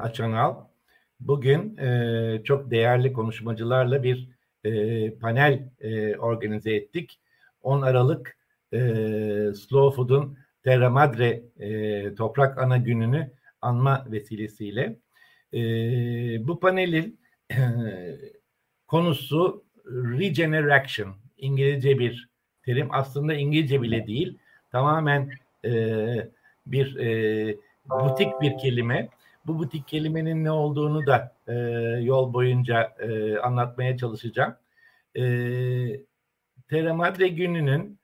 Açanal bugün çok değerli konuşmacılarla bir panel organize ettik. 10 Aralık Slow Food'un Terra Madre Toprak Ana Günü'nü anma vesilesiyle. Bu panelin konusu Regeneration, İngilizce bir terim. Aslında İngilizce bile değil, tamamen bir butik bir kelime. Bu butik kelimenin ne olduğunu da yol boyunca anlatmaya çalışacağım. Terra Madre Günü'nün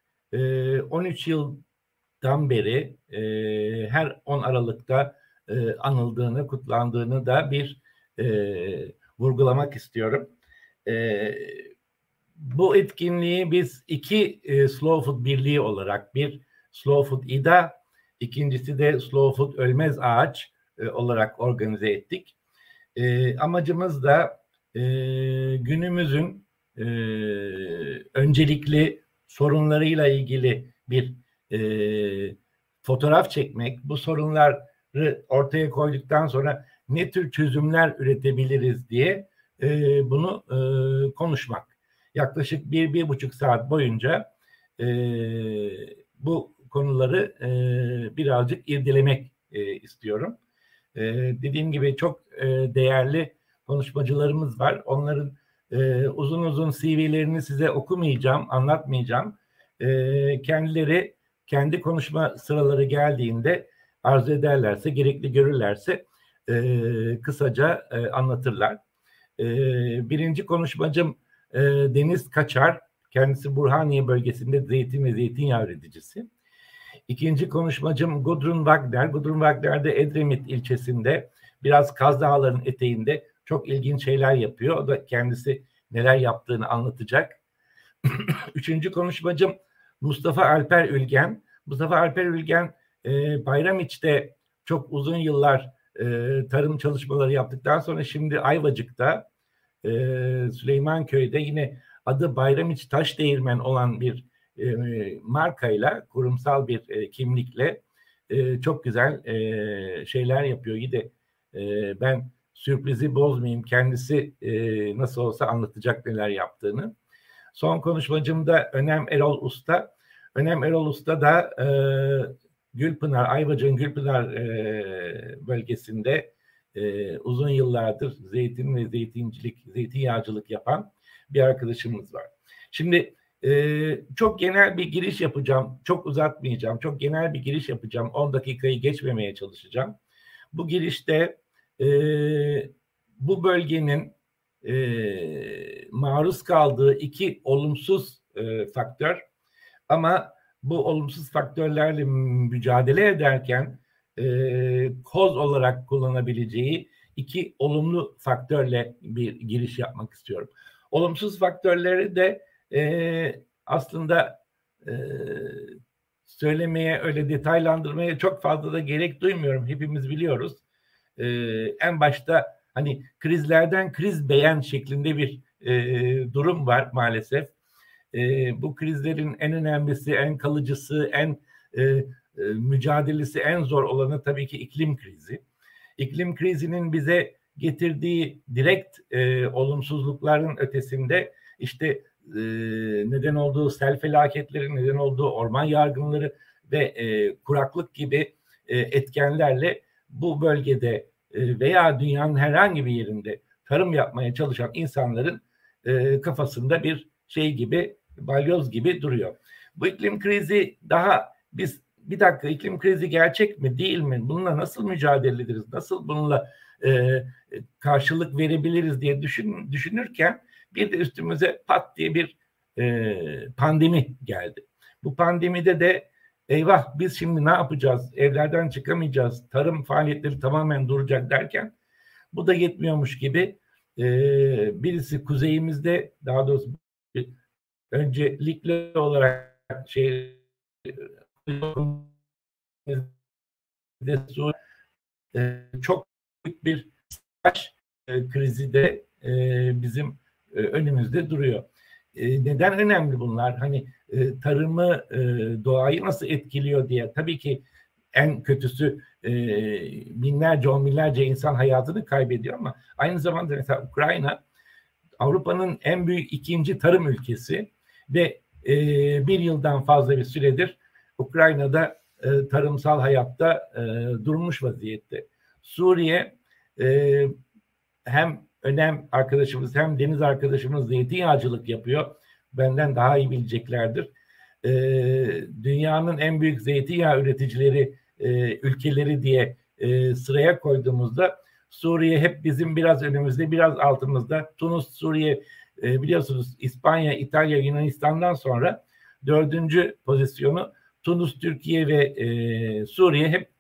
13 yıldan beri her 10 Aralık'ta anıldığını, kutlandığını da bir vurgulamak istiyorum. Bu etkinliği biz iki Slow Food birliği olarak, bir Slow Food İDA, ikincisi de Slow Food Ölmez Ağaç olarak organize ettik. Amacımız da günümüzün öncelikli sorunlarıyla ilgili bir fotoğraf çekmek. Bu sorunları ortaya koyduktan sonra ne tür çözümler üretebiliriz diye bunu konuşmak. Yaklaşık 1-1,5 saat boyunca bu konuları birazcık irdelemek istiyorum. Dediğim gibi çok değerli konuşmacılarımız var. Onların uzun uzun CV'lerini size okumayacağım, anlatmayacağım. Kendileri kendi konuşma sıraları geldiğinde arzu ederlerse, gerekli görürlerse kısaca anlatırlar. Birinci konuşmacım Deniz Kaçar. Kendisi Burhaniye bölgesinde zeytin ve zeytinyağı üreticisi. İkinci konuşmacım Gudrun Wagner. Gudrun Wagner de Edremit ilçesinde, biraz Kaz Dağları'nın eteğinde çok ilginç şeyler yapıyor. O da kendisi neler yaptığını anlatacak. Üçüncü konuşmacım Mustafa Alper Ülgen. Mustafa Alper Ülgen Bayramiç'te çok uzun yıllar tarım çalışmaları yaptıktan sonra şimdi Ayvacık'ta, Süleymanköy'de yine adı Bayramiç Taş Değirmen olan bir markayla, kurumsal bir kimlikle çok güzel şeyler yapıyor. Yine ben sürprizi bozmayayım, kendisi nasıl olsa anlatacak neler yaptığını. Son konuşmacım da Ömer Erol Usta. Ömer Erol Usta da Gülpınar, Ayvacık'ın Gülpınar bölgesinde uzun yıllardır zeytin ve zeytinyağcılık yapan bir arkadaşımız var. Şimdi çok genel bir giriş yapacağım. Çok uzatmayacağım. Çok genel bir giriş yapacağım. 10 dakikayı geçmemeye çalışacağım. Bu girişte bu bölgenin maruz kaldığı iki olumsuz faktör, ama bu olumsuz faktörlerle mücadele ederken koz olarak kullanabileceği iki olumlu faktörle bir giriş yapmak istiyorum. Olumsuz faktörleri de aslında söylemeye, öyle detaylandırmaya çok fazla da gerek duymuyorum. Hepimiz biliyoruz. En başta hani krizlerden kriz beğen şeklinde bir durum var maalesef. Bu krizlerin en önemlisi, en kalıcısı, en mücadelesi en zor olanı tabii ki iklim krizi. İklim krizinin bize getirdiği direkt olumsuzlukların ötesinde işte neden olduğu sel felaketleri, neden olduğu orman yangınları ve kuraklık gibi etkenlerle bu bölgede veya dünyanın herhangi bir yerinde tarım yapmaya çalışan insanların kafasında bir şey gibi, balyoz gibi duruyor. Bu iklim krizi daha biz bir dakika iklim krizi gerçek mi değil mi? Bununla nasıl mücadele ederiz? Nasıl bununla karşılık verebiliriz diye düşünürken bir de üstümüze pat diye bir pandemi geldi. Bu pandemide de eyvah biz şimdi ne yapacağız? Evlerden çıkamayacağız. Tarım faaliyetleri tamamen duracak derken bu da yetmiyormuş gibi birisi kuzeyimizde, daha doğrusu öncelikli olarak çok büyük bir krizi de bizim önümüzde duruyor. Neden önemli bunlar? Hani tarımı, doğayı nasıl etkiliyor diye. Tabii ki En kötüsü binlerce, on binlerce insan hayatını kaybediyor ama aynı zamanda mesela Ukrayna Avrupa'nın en büyük ikinci tarım ülkesi ve bir yıldan fazla bir süredir Ukrayna'da tarımsal hayatta durmuş vaziyette. Suriye hem önem arkadaşımız hem deniz arkadaşımız zeytinyağcılık yapıyor. Benden daha iyi bileceklerdir. Dünyanın en büyük zeytinyağı üreticileri ülkeleri diye sıraya koyduğumuzda Suriye hep bizim biraz önümüzde, biraz altımızda. Tunus, Suriye, biliyorsunuz İspanya, İtalya, Yunanistan'dan sonra dördüncü pozisyonu Tunus, Türkiye ve Suriye hep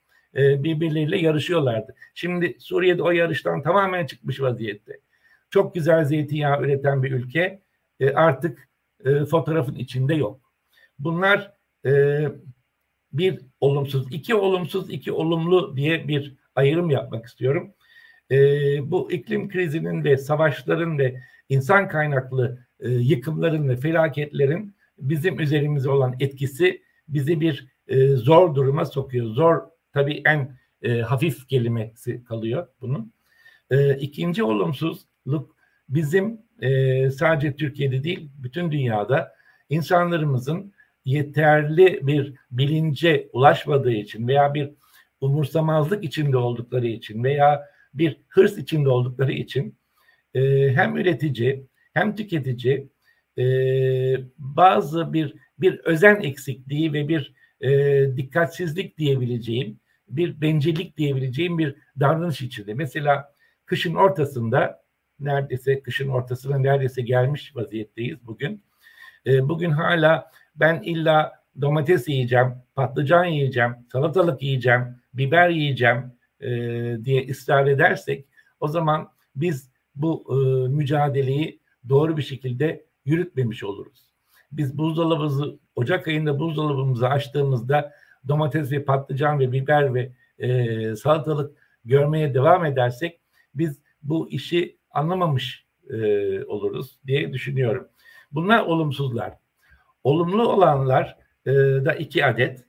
birbirleriyle yarışıyorlardı. Şimdi Suriye'de o yarıştan tamamen çıkmış vaziyette. Çok güzel zeytinyağı üreten bir ülke artık fotoğrafın içinde yok. Bunlar bir olumsuz, iki olumsuz, iki olumlu diye bir ayrım yapmak istiyorum. Bu iklim krizinin ve savaşların ve insan kaynaklı yıkımların ve felaketlerin bizim üzerimize olan etkisi bizi bir zor duruma sokuyor. Zor tabii en hafif kelimesi kalıyor bunun. İkinci olumsuzluk bizim sadece Türkiye'de değil bütün dünyada insanlarımızın yeterli bir bilince ulaşmadığı için veya bir umursamazlık içinde oldukları için veya bir hırs içinde oldukları için hem üretici hem tüketici bazı bir özen eksikliği ve bir dikkatsizlik diyebileceğim, bir bencillik diyebileceğim bir davranış içinde. Mesela kışın ortasında neredeyse kışın ortasına neredeyse gelmiş vaziyetteyiz bugün. Bugün hala ben illa domates yiyeceğim, patlıcan yiyeceğim, salatalık yiyeceğim, biber yiyeceğim diye ısrar edersek o zaman biz bu mücadeleyi doğru bir şekilde yürütmemiş oluruz. Biz buzdolabımızı Ocak ayında buzdolabımızı açtığımızda domates ve patlıcan ve biber ve salatalık görmeye devam edersek biz bu işi anlamamış oluruz diye düşünüyorum. Bunlar olumsuzlar. Olumlu olanlar da iki adet.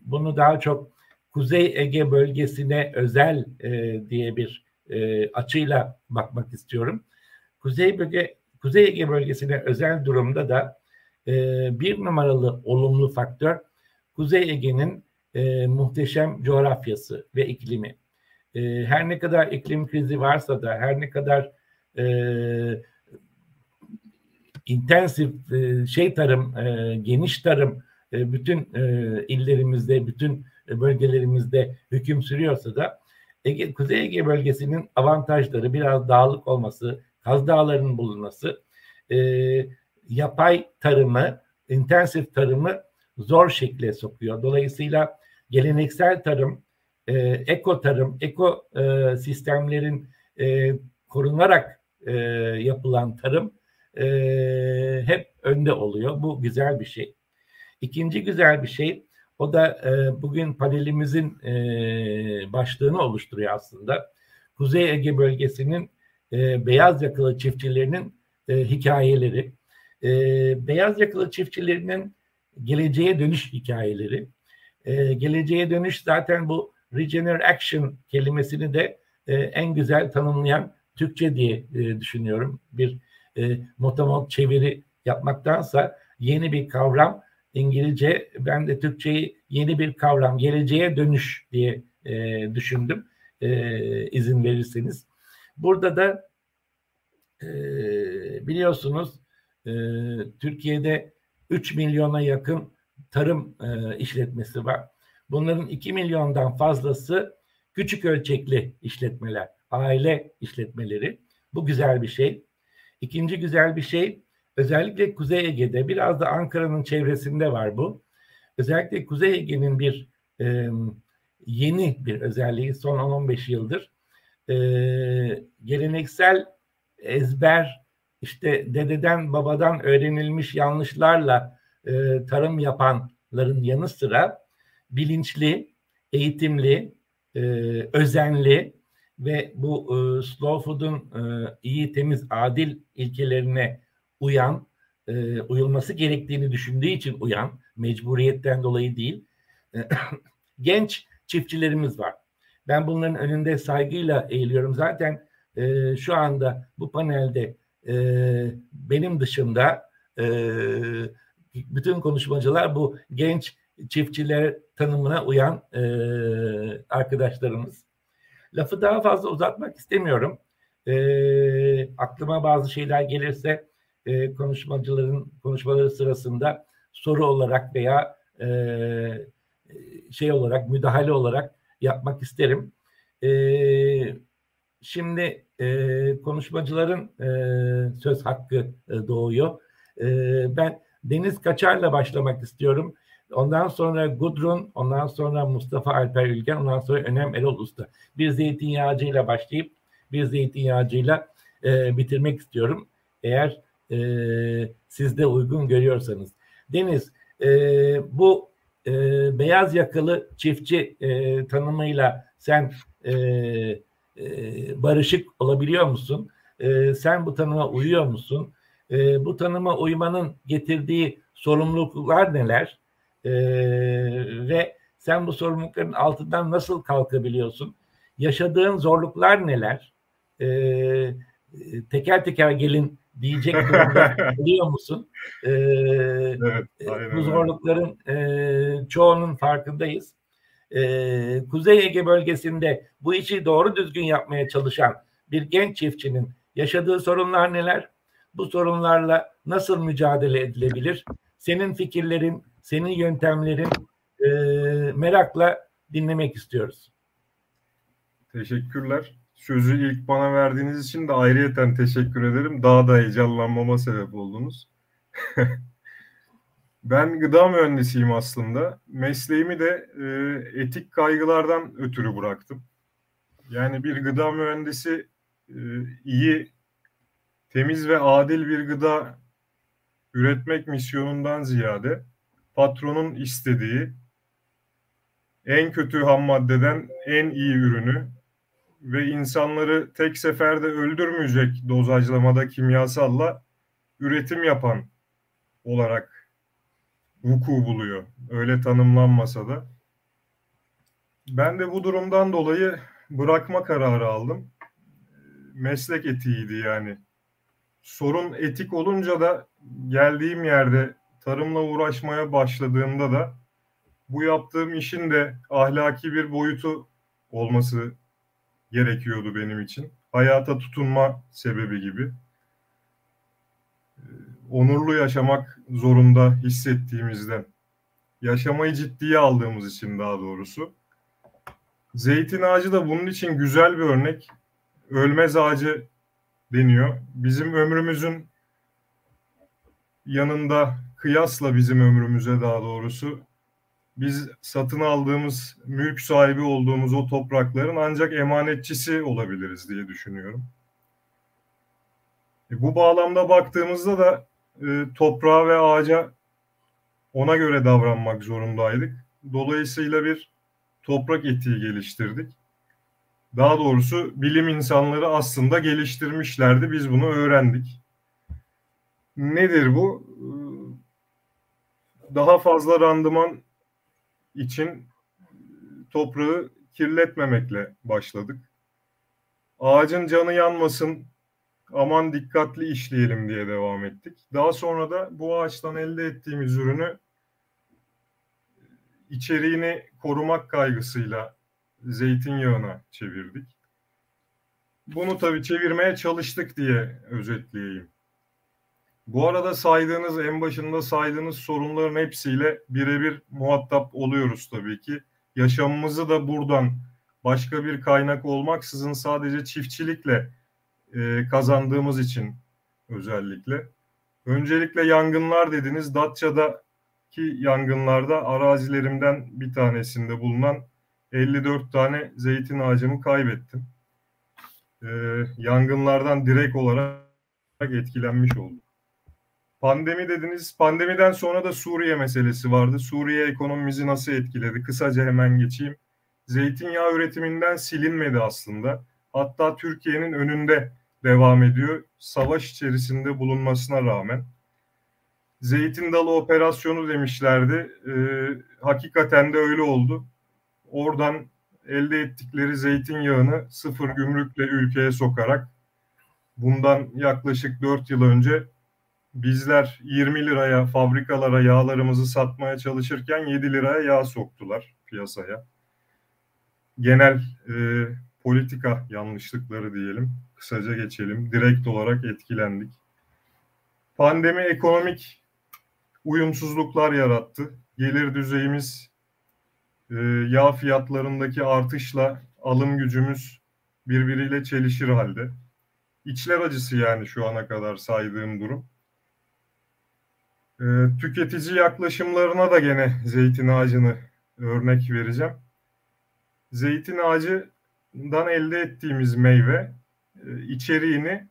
Bunu daha çok Kuzey Ege bölgesine özel diye bir açıyla bakmak istiyorum. Kuzey Ege bölgesine özel durumda da bir numaralı olumlu faktör Kuzey Ege'nin muhteşem coğrafyası ve iklimi. Her ne kadar iklim krizi varsa da her ne kadar intensif tarım, geniş tarım bütün illerimizde, bütün bölgelerimizde hüküm sürüyorsa da Kuzey Ege bölgesinin avantajları biraz dağlık olması, Kaz Dağları'nın bulunması, yapay tarımı, intensif tarımı zor şekle sokuyor. Dolayısıyla geleneksel tarım, ekotarım, ekosistemlerin korunarak yapılan tarım hep önde oluyor. Bu güzel bir şey. İkinci güzel bir şey, o da bugün panelimizin başlığını oluşturuyor aslında. Kuzey Ege bölgesinin beyaz yakalı çiftçilerinin hikayeleri. Beyaz yakalı çiftçilerinin geleceğe dönüş hikayeleri. Geleceğe dönüş zaten bu Regeneration kelimesini de en güzel tanımlayan Türkçe diye düşünüyorum. Bir motomot çeviri yapmaktansa yeni bir kavram İngilizce, ben de Türkçe'yi yeni bir kavram, geleceğe dönüş diye düşündüm izin verirseniz. Burada da biliyorsunuz Türkiye'de 3 milyona yakın tarım işletmesi var. Bunların 2 milyondan fazlası küçük ölçekli işletmeler, aile işletmeleri. Bu güzel bir şey. İkinci güzel bir şey, özellikle Kuzey Ege'de, biraz da Ankara'nın çevresinde var bu. Özellikle Kuzey Ege'nin bir yeni bir özelliği son 10-15 yıldır. Geleneksel ezber, işte dededen babadan öğrenilmiş yanlışlarla tarım yapanların yanı sıra bilinçli, eğitimli, özenli ve bu Slow Food'un iyi, temiz, adil ilkelerine uyan, uyulması gerektiğini düşündüğü için uyan, mecburiyetten dolayı değil, genç çiftçilerimiz var. Ben bunların önünde saygıyla eğiliyorum. Zaten şu anda bu panelde benim dışımda bütün konuşmacılar bu genç çiftçiler tanımına uyan arkadaşlarımız. Lafı daha fazla uzatmak istemiyorum. Aklıma bazı şeyler gelirse konuşmacıların konuşmaları sırasında soru olarak veya şey olarak, müdahale olarak yapmak isterim. Şimdi konuşmacıların söz hakkı doğuyor. Ben Deniz Kaçar'la başlamak istiyorum. Ondan sonra Gudrun, ondan sonra Mustafa Alper Ülgen, ondan sonra Ömer Erol Usta. Bir zeytinyağcıyla başlayıp bir zeytinyağcıyla bitirmek istiyorum. Eğer siz de uygun görüyorsanız. Deniz, bu beyaz yakalı çiftçi tanımıyla sen barışık olabiliyor musun? Sen bu tanıma uyuyor musun? Bu tanıma uymanın getirdiği sorumluluklar neler? Ve sen bu sorumlulukların altından nasıl kalkabiliyorsun? Yaşadığın zorluklar neler? Teker teker gelin diyecek durumda biliyor musun? Evet, bu zorlukların çoğunun farkındayız. Kuzey Ege bölgesinde bu işi doğru düzgün yapmaya çalışan bir genç çiftçinin yaşadığı sorunlar neler? Bu sorunlarla nasıl mücadele edilebilir? Senin fikirlerin, senin yöntemlerin merakla dinlemek istiyoruz. Teşekkürler. Sözü ilk bana verdiğiniz için de ayrıyeten teşekkür ederim. Daha da heyecanlanmama sebep oldunuz. Ben gıda mühendisiyim aslında. Mesleğimi de etik kaygılardan ötürü bıraktım. Yani bir gıda mühendisi iyi, temiz ve adil bir gıda üretmek misyonundan ziyade patronun istediği en kötü ham maddeden en iyi ürünü ve insanları tek seferde öldürmeyecek dozajlamada kimyasalla üretim yapan olarak vuku buluyor. Öyle tanımlanmasa da. Ben de bu durumdan dolayı bırakma kararı aldım. Meslek etiğiydi yani. Sorun etik olunca da geldiğim yerde tarımla uğraşmaya başladığımda da bu yaptığım işin de ahlaki bir boyutu olması gerekiyordu benim için. Hayata tutunma sebebi gibi. Onurlu yaşamak zorunda hissettiğimizden. Yaşamayı ciddiye aldığımız için daha doğrusu. Zeytin ağacı da bunun için güzel bir örnek. Ölmez ağacı deniyor. Bizim ömrümüzün yanında kıyasla bizim ömrümüze daha doğrusu biz satın aldığımız, mülk sahibi olduğumuz o toprakların ancak emanetçisi olabiliriz diye düşünüyorum. Bu bağlamda baktığımızda da toprağa ve ağaca ona göre davranmak zorundaydık. Dolayısıyla bir toprak etiği geliştirdik. Daha doğrusu bilim insanları aslında geliştirmişlerdi. Biz bunu öğrendik. Nedir bu? Daha fazla randıman için toprağı kirletmemekle başladık. Ağacın canı yanmasın, aman dikkatli işleyelim diye devam ettik. Daha sonra da bu ağaçtan elde ettiğimiz ürünü içeriğini korumak kaygısıyla zeytinyağına çevirdik. Bunu tabii çevirmeye çalıştık diye özetleyeyim. Bu arada saydığınız, en başında saydığınız sorunların hepsiyle birebir muhatap oluyoruz tabii ki. Yaşamımızı da buradan başka bir kaynak olmaksızın sadece çiftçilikle kazandığımız için özellikle. Öncelikle yangınlar dediniz. Datça'daki yangınlarda arazilerimden bir tanesinde bulunan 54 tane zeytin ağacımı kaybettim. Yangınlardan direkt olarak etkilenmiş oldum. Pandemi dediniz. Pandemiden sonra da Suriye meselesi vardı. Suriye ekonomimizi nasıl etkiledi? Kısaca hemen geçeyim. Zeytinyağı üretiminden silinmedi aslında. Hatta Türkiye'nin önünde devam ediyor. Savaş içerisinde bulunmasına rağmen. Zeytin dalı operasyonu demişlerdi. Hakikaten de öyle oldu. oradan elde ettikleri zeytinyağını sıfır gümrükle ülkeye sokarak, bundan yaklaşık 4 yıl önce bizler 20 liraya fabrikalara yağlarımızı satmaya çalışırken 7 liraya yağ soktular piyasaya. Genel politika yanlışlıkları diyelim, kısaca geçelim. Direkt olarak etkilendik. Pandemi ekonomik uyumsuzluklar yarattı. Gelir düzeyimiz, yağ fiyatlarındaki artışla alım gücümüz birbiriyle çelişir halde. İçler acısı yani şu ana kadar saydığım durum. Tüketici yaklaşımlarına da gene zeytin ağacını örnek vereceğim. Zeytin ağacından elde ettiğimiz meyve içeriğini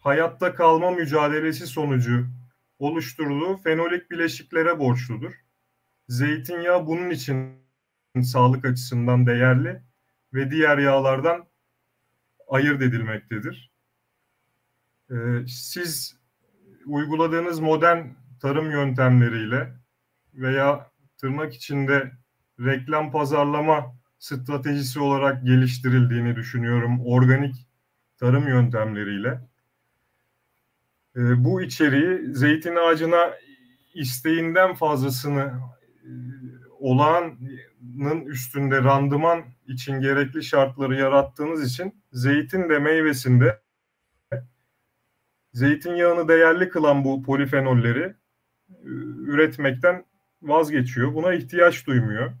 hayatta kalma mücadelesi sonucu oluşturduğu fenolik bileşiklere borçludur. Zeytinyağı bunun için sağlık açısından değerli ve diğer yağlardan ayırt edilmektedir. Siz uyguladığınız modern tarım yöntemleriyle veya tırnak içinde reklam pazarlama stratejisi olarak geliştirildiğini düşünüyorum organik tarım yöntemleriyle. Bu içeriği zeytin ağacına isteğinden fazlasını olağanın üstünde randıman için gerekli şartları yarattığınız için zeytin de meyvesinde zeytinyağını değerli kılan bu polifenolleri üretmekten vazgeçiyor. Buna ihtiyaç duymuyor.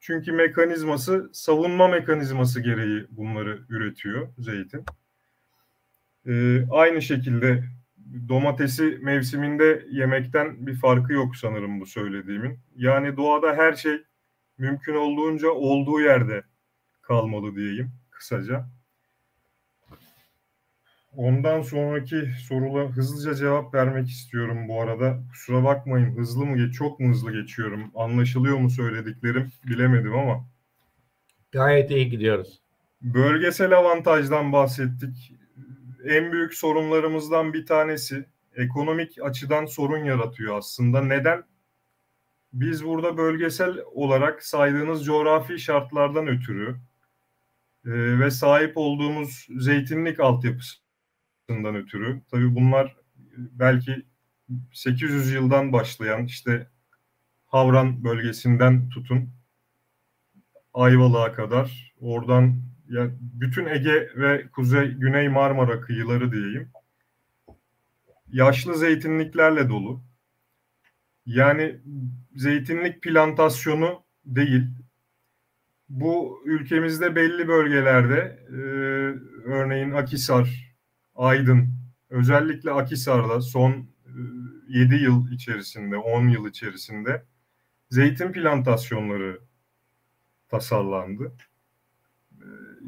Çünkü mekanizması, savunma mekanizması gereği bunları üretiyor zeytin. Aynı şekilde domatesi mevsiminde yemekten bir farkı yok sanırım bu söylediğimin. Yani doğada her şey mümkün olduğunca olduğu yerde kalmalı diyeyim kısaca. Ondan sonraki sorula hızlıca cevap vermek istiyorum bu arada. Kusura bakmayın, hızlı mı, çok mu hızlı geçiyorum? Anlaşılıyor mu söylediklerim bilemedim ama. Gayet iyi gidiyoruz. Bölgesel avantajdan bahsettik. En büyük sorunlarımızdan bir tanesi ekonomik açıdan sorun yaratıyor aslında. Neden? Biz burada bölgesel olarak saydığınız coğrafi şartlardan ötürü ve sahip olduğumuz zeytinlik altyapısından ötürü, tabii bunlar belki 800 yıldan başlayan, işte Havran bölgesinden tutun Ayvalık'a kadar, oradan yani bütün Ege ve Kuzey Güney Marmara kıyıları diyeyim, yaşlı zeytinliklerle dolu. Yani zeytinlik plantasyonu değil. Bu ülkemizde belli bölgelerde, örneğin Akhisar, Aydın, özellikle Akhisar'da son 7 yıl içerisinde, 10 yıl içerisinde zeytin plantasyonları tasarlandı.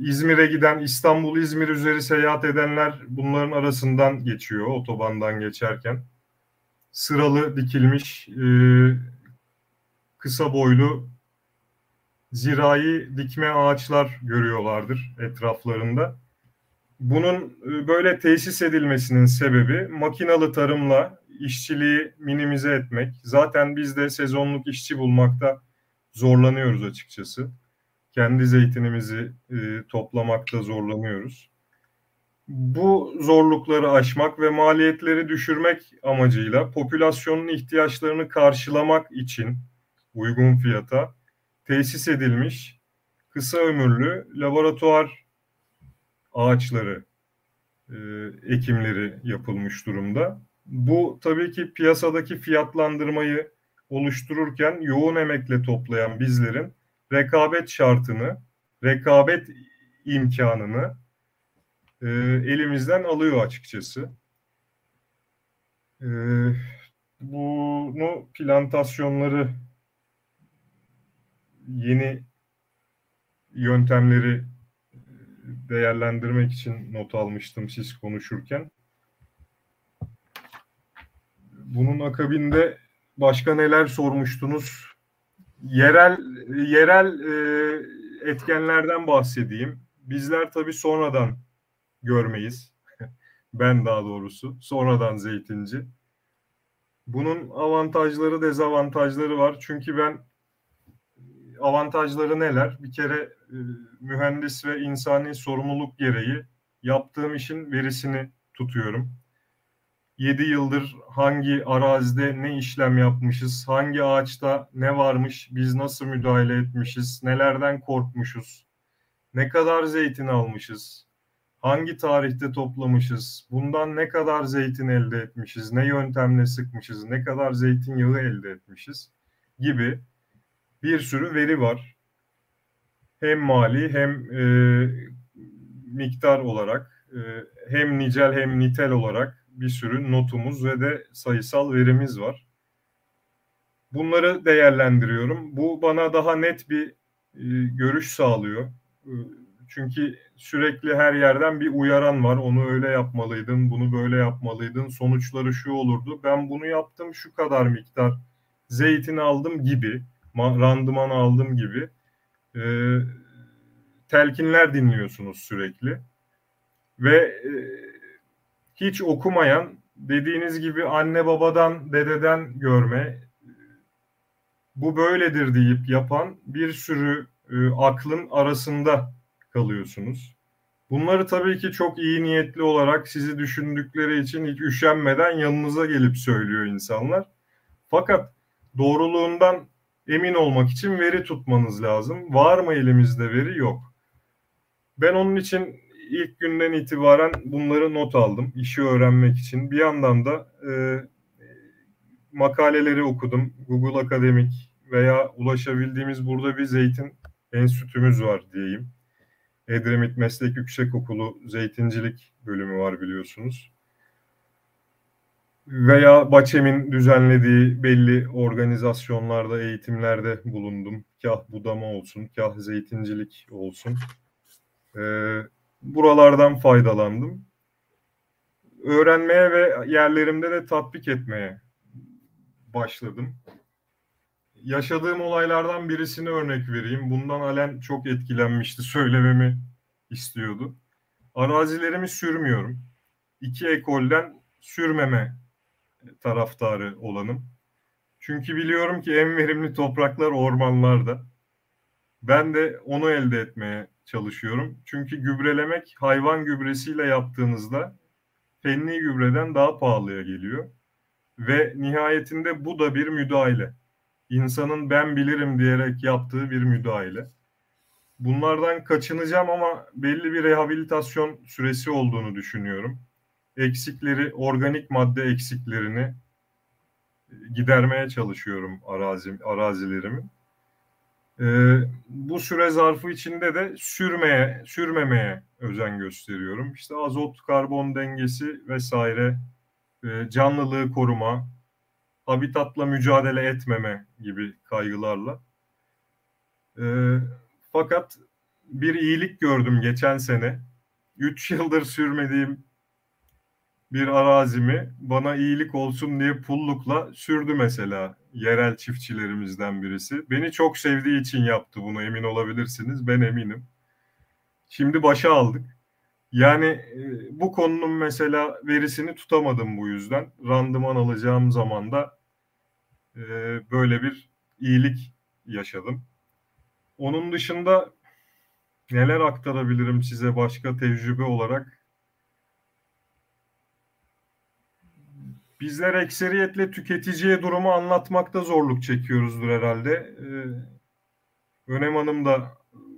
İzmir'e giden, İstanbul-İzmir üzeri seyahat edenler bunların arasından geçiyor otobandan geçerken. Sıralı dikilmiş, kısa boylu zirai dikme ağaçlar görüyorlardır etraflarında. Bunun böyle tesis edilmesinin sebebi makinalı tarımla işçiliği minimize etmek. Zaten biz de sezonluk işçi bulmakta zorlanıyoruz açıkçası. Kendi zeytinimizi toplamakta zorlanıyoruz. Bu zorlukları aşmak ve maliyetleri düşürmek amacıyla popülasyonun ihtiyaçlarını karşılamak için uygun fiyata tesis edilmiş kısa ömürlü laboratuvar ağaçları, ekimleri yapılmış durumda. Bu tabii ki piyasadaki fiyatlandırmayı oluştururken yoğun emekle toplayan bizlerin rekabet şartını, rekabet imkanını elimizden alıyor açıkçası. Bunu plantasyonları, yeni yöntemleri değerlendirmek için not almıştım siz konuşurken. Bunun akabinde başka neler sormuştunuz? Yerel etkenlerden bahsedeyim. Bizler tabii sonradan görmeyiz. Ben daha doğrusu sonradan zeytinci. Bunun avantajları, dezavantajları var. Çünkü ben avantajları neler? Bir kere mühendis ve insani sorumluluk gereği yaptığım işin verisini tutuyorum. 7 yıldır hangi arazide ne işlem yapmışız, hangi ağaçta ne varmış, biz nasıl müdahale etmişiz, nelerden korkmuşuz, ne kadar zeytin almışız, hangi tarihte toplamışız, bundan ne kadar zeytin elde etmişiz, ne yöntemle sıkmışız, ne kadar zeytinyağı elde etmişiz gibi bir sürü veri var. Hem mali hem miktar olarak, hem nicel hem nitel olarak bir sürü notumuz ve de sayısal verimiz var. Bunları değerlendiriyorum. Bu bana daha net bir görüş sağlıyor. Çünkü sürekli her yerden bir uyaran var. Onu öyle yapmalıydın, bunu böyle yapmalıydın, sonuçları şu olurdu. Ben bunu yaptım, şu kadar miktar zeytin aldım gibi, randıman aldım gibi telkinler dinliyorsunuz sürekli. Ve hiç okumayan, dediğiniz gibi anne babadan, dededen görme, bu böyledir deyip yapan bir sürü aklın arasında kalıyorsunuz. Bunları tabii ki çok iyi niyetli olarak sizi düşündükleri için hiç üşenmeden yanınıza gelip söylüyor insanlar. Fakat doğruluğundan emin olmak için veri tutmanız lazım. Var mı elimizde veri? Yok. Ben onun için ilk günden itibaren bunları not aldım. İşi öğrenmek için. Bir yandan da makaleleri okudum. Google Akademik veya ulaşabildiğimiz, burada bir zeytin enstitümüz var diyeyim. Edremit Meslek Yüksekokulu Zeytincilik bölümü var biliyorsunuz. Veya Baçem'in düzenlediği belli organizasyonlarda, eğitimlerde bulundum. Kah budama olsun, kah zeytincilik olsun. Buralardan faydalandım. Öğrenmeye ve yerlerimde de tatbik etmeye başladım. Yaşadığım olaylardan birisini örnek vereyim. Bundan Alen çok etkilenmişti, söylememi istiyordu. Arazilerimi sürmüyorum. 2 ekolden sürmeme taraftarı olanım. Çünkü biliyorum ki en verimli topraklar ormanlarda. Ben de onu elde etmeye çalışıyorum. Çünkü gübrelemek hayvan gübresiyle yaptığınızda fenli gübreden daha pahalıya geliyor. Ve nihayetinde bu da bir müdahale. İnsanın ben bilirim diyerek yaptığı bir müdahale. Bunlardan kaçınacağım ama belli bir rehabilitasyon süresi olduğunu düşünüyorum. Eksikleri, organik madde eksiklerini gidermeye çalışıyorum arazilerimin. Bu süre zarfı içinde de sürmemeye özen gösteriyorum. İşte azot, karbon dengesi vesaire, canlılığı koruma, habitatla mücadele etmeme gibi kaygılarla. Fakat bir iyilik gördüm geçen sene. 3 yıldır sürmediğim bir arazimi bana iyilik olsun diye pullukla sürdü mesela yerel çiftçilerimizden birisi. Beni çok sevdiği için yaptı bunu, emin olabilirsiniz. Ben eminim. Şimdi başa aldık. Yani bu konunun mesela verisini tutamadım bu yüzden. Randıman alacağım zaman da böyle bir iyilik yaşadım. Onun dışında neler aktarabilirim size başka tecrübe olarak? Bizler ekseriyetle tüketiciye durumu anlatmakta zorluk çekiyoruzdur herhalde. Önem Hanım da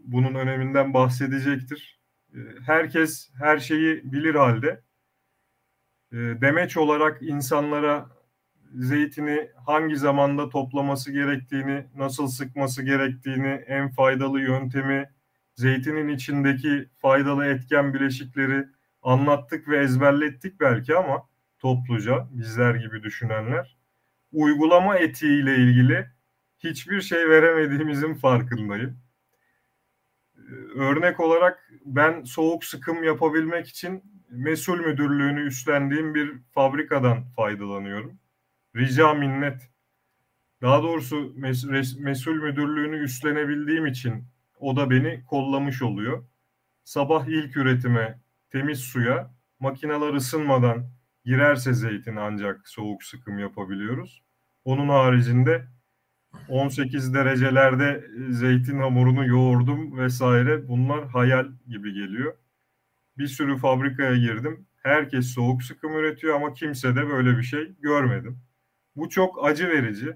bunun öneminden bahsedecektir. Herkes her şeyi bilir halde demeç olarak insanlara zeytini hangi zamanda toplaması gerektiğini, nasıl sıkması gerektiğini, en faydalı yöntemi, zeytinin içindeki faydalı etken bileşikleri anlattık ve ezberlettik belki ama topluca, bizler gibi düşünenler, uygulama etiğiyle ilgili hiçbir şey veremediğimizin farkındayım. Örnek olarak ben soğuk sıkım yapabilmek için mesul müdürlüğünü üstlendiğim bir fabrikadan faydalanıyorum. Rica minnet. Daha doğrusu mesul müdürlüğünü üstlenebildiğim için o da beni kollamış oluyor. Sabah ilk üretime, temiz suya, makineler ısınmadan girerse zeytin ancak soğuk sıkım yapabiliyoruz. Onun haricinde 18 derecelerde zeytin hamurunu yoğurdum vesaire. Bunlar hayal gibi geliyor. Bir sürü fabrikaya girdim. Herkes soğuk sıkım üretiyor ama kimse de böyle bir şey görmedim. Bu çok acı verici.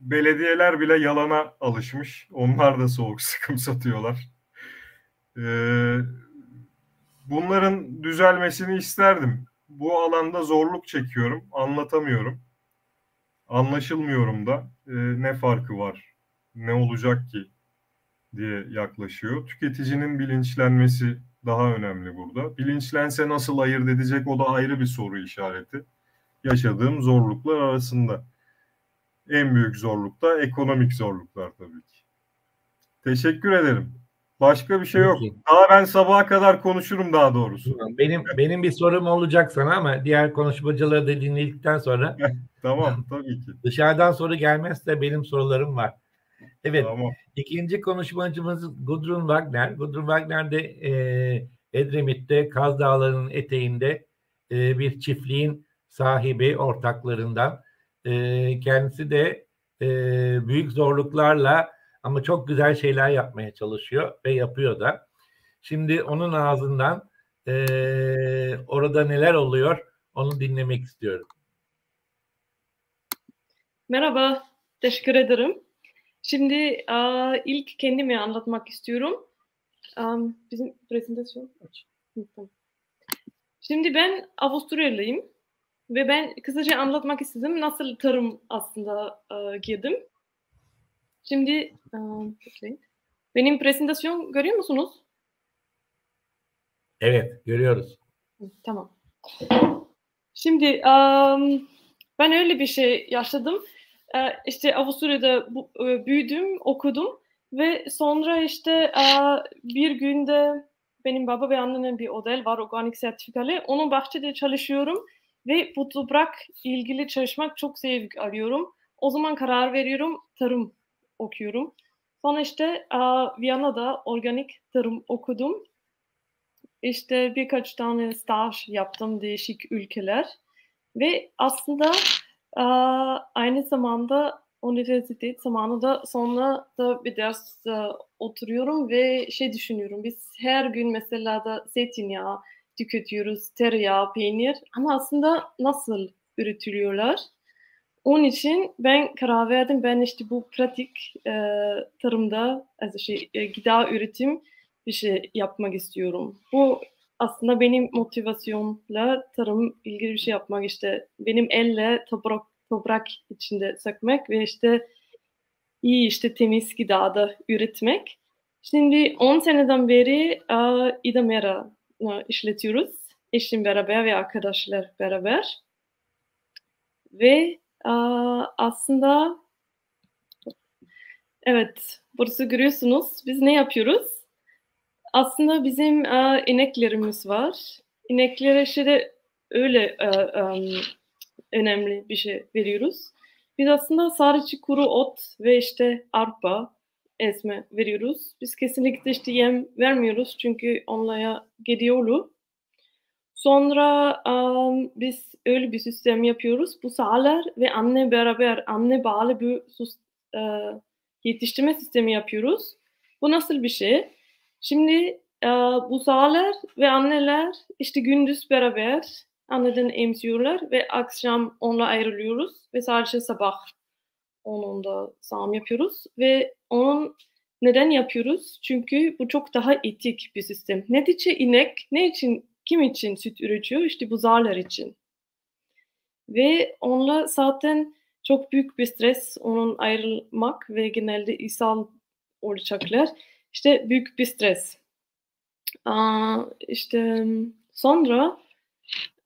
Belediyeler bile yalana alışmış. Onlar da soğuk sıkım satıyorlar. Bunların düzelmesini isterdim. Bu alanda zorluk çekiyorum. Anlatamıyorum. Anlaşılmıyorum da. Ne farkı var? Ne olacak ki? Diye yaklaşıyor. Tüketicinin bilinçlenmesi daha önemli burada. Bilinçlense nasıl ayırt edecek? O da ayrı bir soru işareti. Yaşadığım zorluklar arasında. En büyük zorluk da ekonomik zorluklar tabii ki. Teşekkür ederim. Başka bir şey yok. Daha ben sabaha kadar konuşurum daha doğrusu. Benim bir sorum olacak sana ama diğer konuşmacıları da dinledikten sonra. Tamam, tabii ki. Dışarıdan soru gelmezse benim sorularım var. Evet. Tamam. İkinci konuşmacımız Gudrun Wagner. Gudrun Wagner de Edremit'te Kaz Dağları'nın eteğinde bir çiftliğin sahibi, ortaklarından. Kendisi de büyük zorluklarla ama çok güzel şeyler yapmaya çalışıyor ve yapıyor da. Şimdi onun ağzından orada neler oluyor onu dinlemek istiyorum. Merhaba, teşekkür ederim. Şimdi ilk kendimi anlatmak istiyorum. Bizim prezentasyon. Şimdi ben Avusturyalıyım. Ve ben kısaca anlatmak istedim nasıl tarım aslında girdim. Şimdi benim prezentasyon görüyor musunuz? Evet, görüyoruz. Tamam. Şimdi ben öyle bir şey yaşadım. İşte Avusturya'da büyüdüm, okudum ve sonra işte bir günde benim baba ve annemin bir odel var, organik sertifikalı. Onun bahçede çalışıyorum. Ve bu toprak ilgili çalışmak çok sevgi arıyorum. O zaman karar veriyorum, tarım okuyorum. Sonra işte Viyana'da organik tarım okudum. İşte birkaç tane staj yaptım değişik ülkeler. Ve aslında aynı zamanda üniversite zamanında sonra da bir ders oturuyorum ve şey düşünüyorum. Biz her gün mesela da zeytinyağı tüketiyoruz, tereyağı, peynir ama aslında nasıl üretiliyorlar? Onun için ben karar verdim. Ben işte bu pratik tarımda gıda üretim bir şey yapmak istiyorum. Bu aslında benim motivasyonla tarım ilgili bir şey yapmak, işte benim elle toprak içinde sökmek ve işte iyi işte temiz gıda da üretmek. Şimdi 10 seneden beri İdamera'da işletiyoruz. Eşim beraber ve arkadaşlar beraber. Ve aslında evet, burası görüyorsunuz. Biz ne yapıyoruz? Aslında bizim ineklerimiz var. İneklere şöyle öyle önemli bir şey veriyoruz. Biz aslında sadece kuru ot ve işte arpa, ezme veriyoruz. Biz kesinlikle işte yem vermiyoruz çünkü onlara gidiyoruz. Sonra biz öyle bir sistem yapıyoruz. Bu sağlar ve anne beraber anne bağlı bir yetiştirme sistemi yapıyoruz. Bu nasıl bir şey? Şimdi bu sağlar ve anneler işte gündüz beraber anneden emziyorlar ve akşam onunla ayrılıyoruz ve sadece sabah onun da sağım yapıyoruz ve onun neden yapıyoruz? Çünkü bu çok daha etik bir sistem. Ne için inek, ne için, kim için süt üretiyor? İşte bu zarlar için. Ve onunla zaten çok büyük bir stres, onun ayrılmak ve genelde ishal olacaklar. İşte büyük bir stres. İşte sonra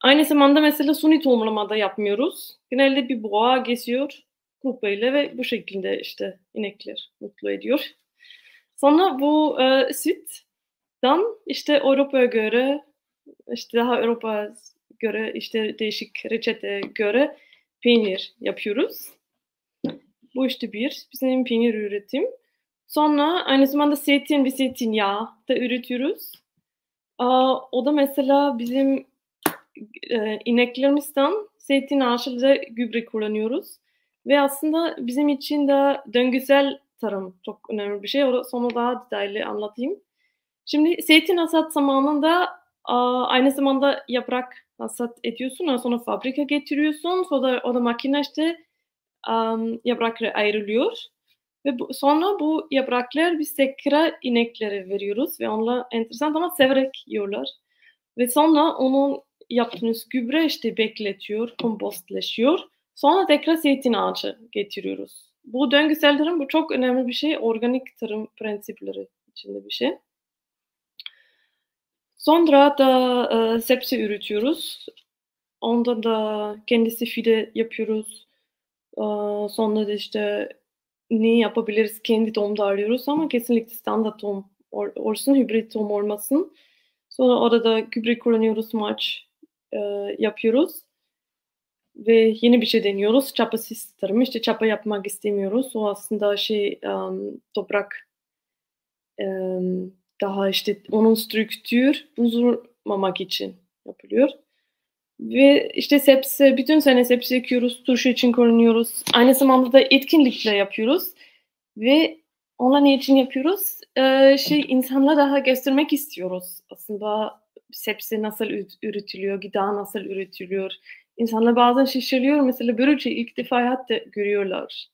aynı zamanda mesela suni tohumlamada yapmıyoruz. Genelde bir boğa geçiyor kupayla ve bu şekilde işte inekler mutlu ediyor. Sonra bu sütten işte Avrupa'ya göre işte değişik reçete göre peynir yapıyoruz. Bu işte bizim peynir üretim. Sonra aynı zamanda zeytin ve zeytinyağı da üretiyoruz. O da mesela bizim ineklerimizden zeytin ağacı gübre kullanıyoruz. Ve aslında bizim için de döngüsel tarım çok önemli bir şey. Onu daha detaylı anlatayım. Şimdi zeytin hasat zamanında aynı zamanda yaprak hasat ediyorsun. Sonra fabrika getiriyorsun. Sonra o da makine işte yaprakları ayrılıyor. Ve sonra bu yapraklar biz tekrar ineklere veriyoruz. Ve onlar enteresan ama severek yiyorlar. Ve sonra onun yaptığınız gübre işte bekletiyor, kompostleşiyor. Sonra tekrar zeytin ağacı getiriyoruz. Bu döngüsel tarım bu çok önemli bir şey. Organik tarım prensipleri içinde bir şey. Sonra da sebze üretiyoruz. Onda da kendisi fide yapıyoruz. Sonra da işte ne yapabiliriz? Kendi tohum da arıyoruz ama kesinlikle standart tohum olsun, hibrit tohum olmasın. Sonra orada gübre kullanıyoruz, maç yapıyoruz. Ve yeni bir şey deniyoruz. Çapasız tarım. İşte çapa yapmak istemiyoruz. O aslında toprak daha işte onun strüktür bozulmamak için yapılıyor. Ve işte sebze, bütün sene sebze ekiyoruz. Turşu için kullanıyoruz. Aynı zamanda da etkinlikler yapıyoruz. Ve onlar ne için yapıyoruz? İnsanlara daha göstermek istiyoruz. Aslında sebze nasıl üretiliyor, gıda nasıl üretiliyor. İnsanlar bazen şaşırıyor. Mesela börülceyi ilk defa hayatta görüyorlar.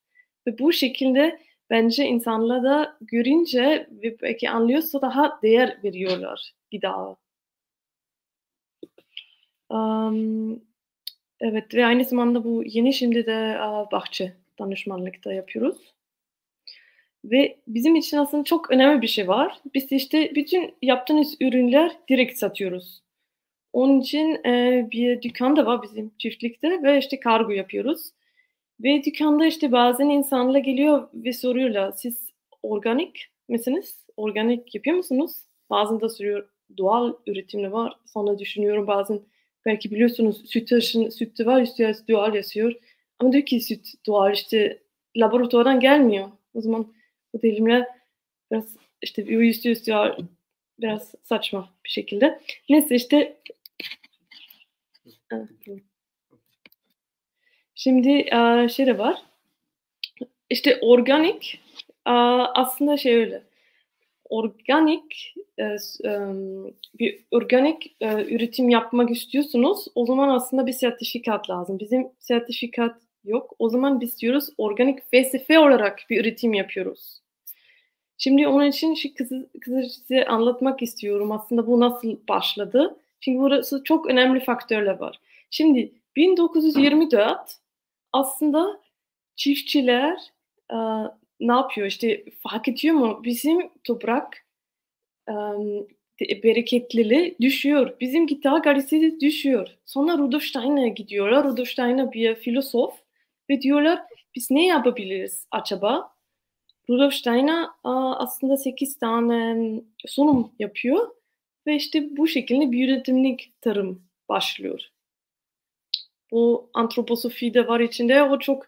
Ve bu şekilde bence insanlar da görünce ve belki anlıyorsa daha değer veriyorlar gıdaya. Evet ve aynı zamanda bu yeni şimdi de bahçe danışmanlıkta yapıyoruz. Ve bizim için aslında çok önemli bir şey var. Biz işte bütün yaptığımız ürünler direkt satıyoruz. Onun için bir dükkan da var bizim çiftlikte ve işte kargo yapıyoruz. Ve dükkanda işte bazen insanlar geliyor ve soruyorlar, siz organik misiniz? Organik yapıyor musunuz? Bazen de soruyor, doğal üretimli var. Sonra düşünüyorum bazen belki biliyorsunuz sütü var, üstü doğal yazıyor. Ama diyor ki süt doğal işte laboratuvardan gelmiyor. O zaman bu terimle biraz işte üstü doğal biraz saçma bir şekilde. Neyse işte şimdi şey de var. İşte organik aslında şey öyle. Organik bir organik üretim yapmak istiyorsunuz. O zaman aslında bir sertifikat lazım. Bizim sertifikat yok. O zaman biz diyoruz organik VSF olarak bir üretim yapıyoruz. Şimdi onun için kısaca size anlatmak istiyorum. Aslında bu nasıl başladı? Çünkü burası çok önemli faktörler var. Şimdi 1924 aslında çiftçiler ne yapıyor? İşte fark ediyor mu? Bizim toprak bereketliliği düşüyor. Bizim gıda kalitesi düşüyor. Sonra Rudolf Steiner'a gidiyorlar. Rudolf Steiner bir filozof ve diyorlar biz ne yapabiliriz acaba? Rudolf Steiner aslında 8 tane sunum yapıyor ve işte bu şekilde bir üretimlik tarım başlıyor. Bu antroposofi de var içinde, o çok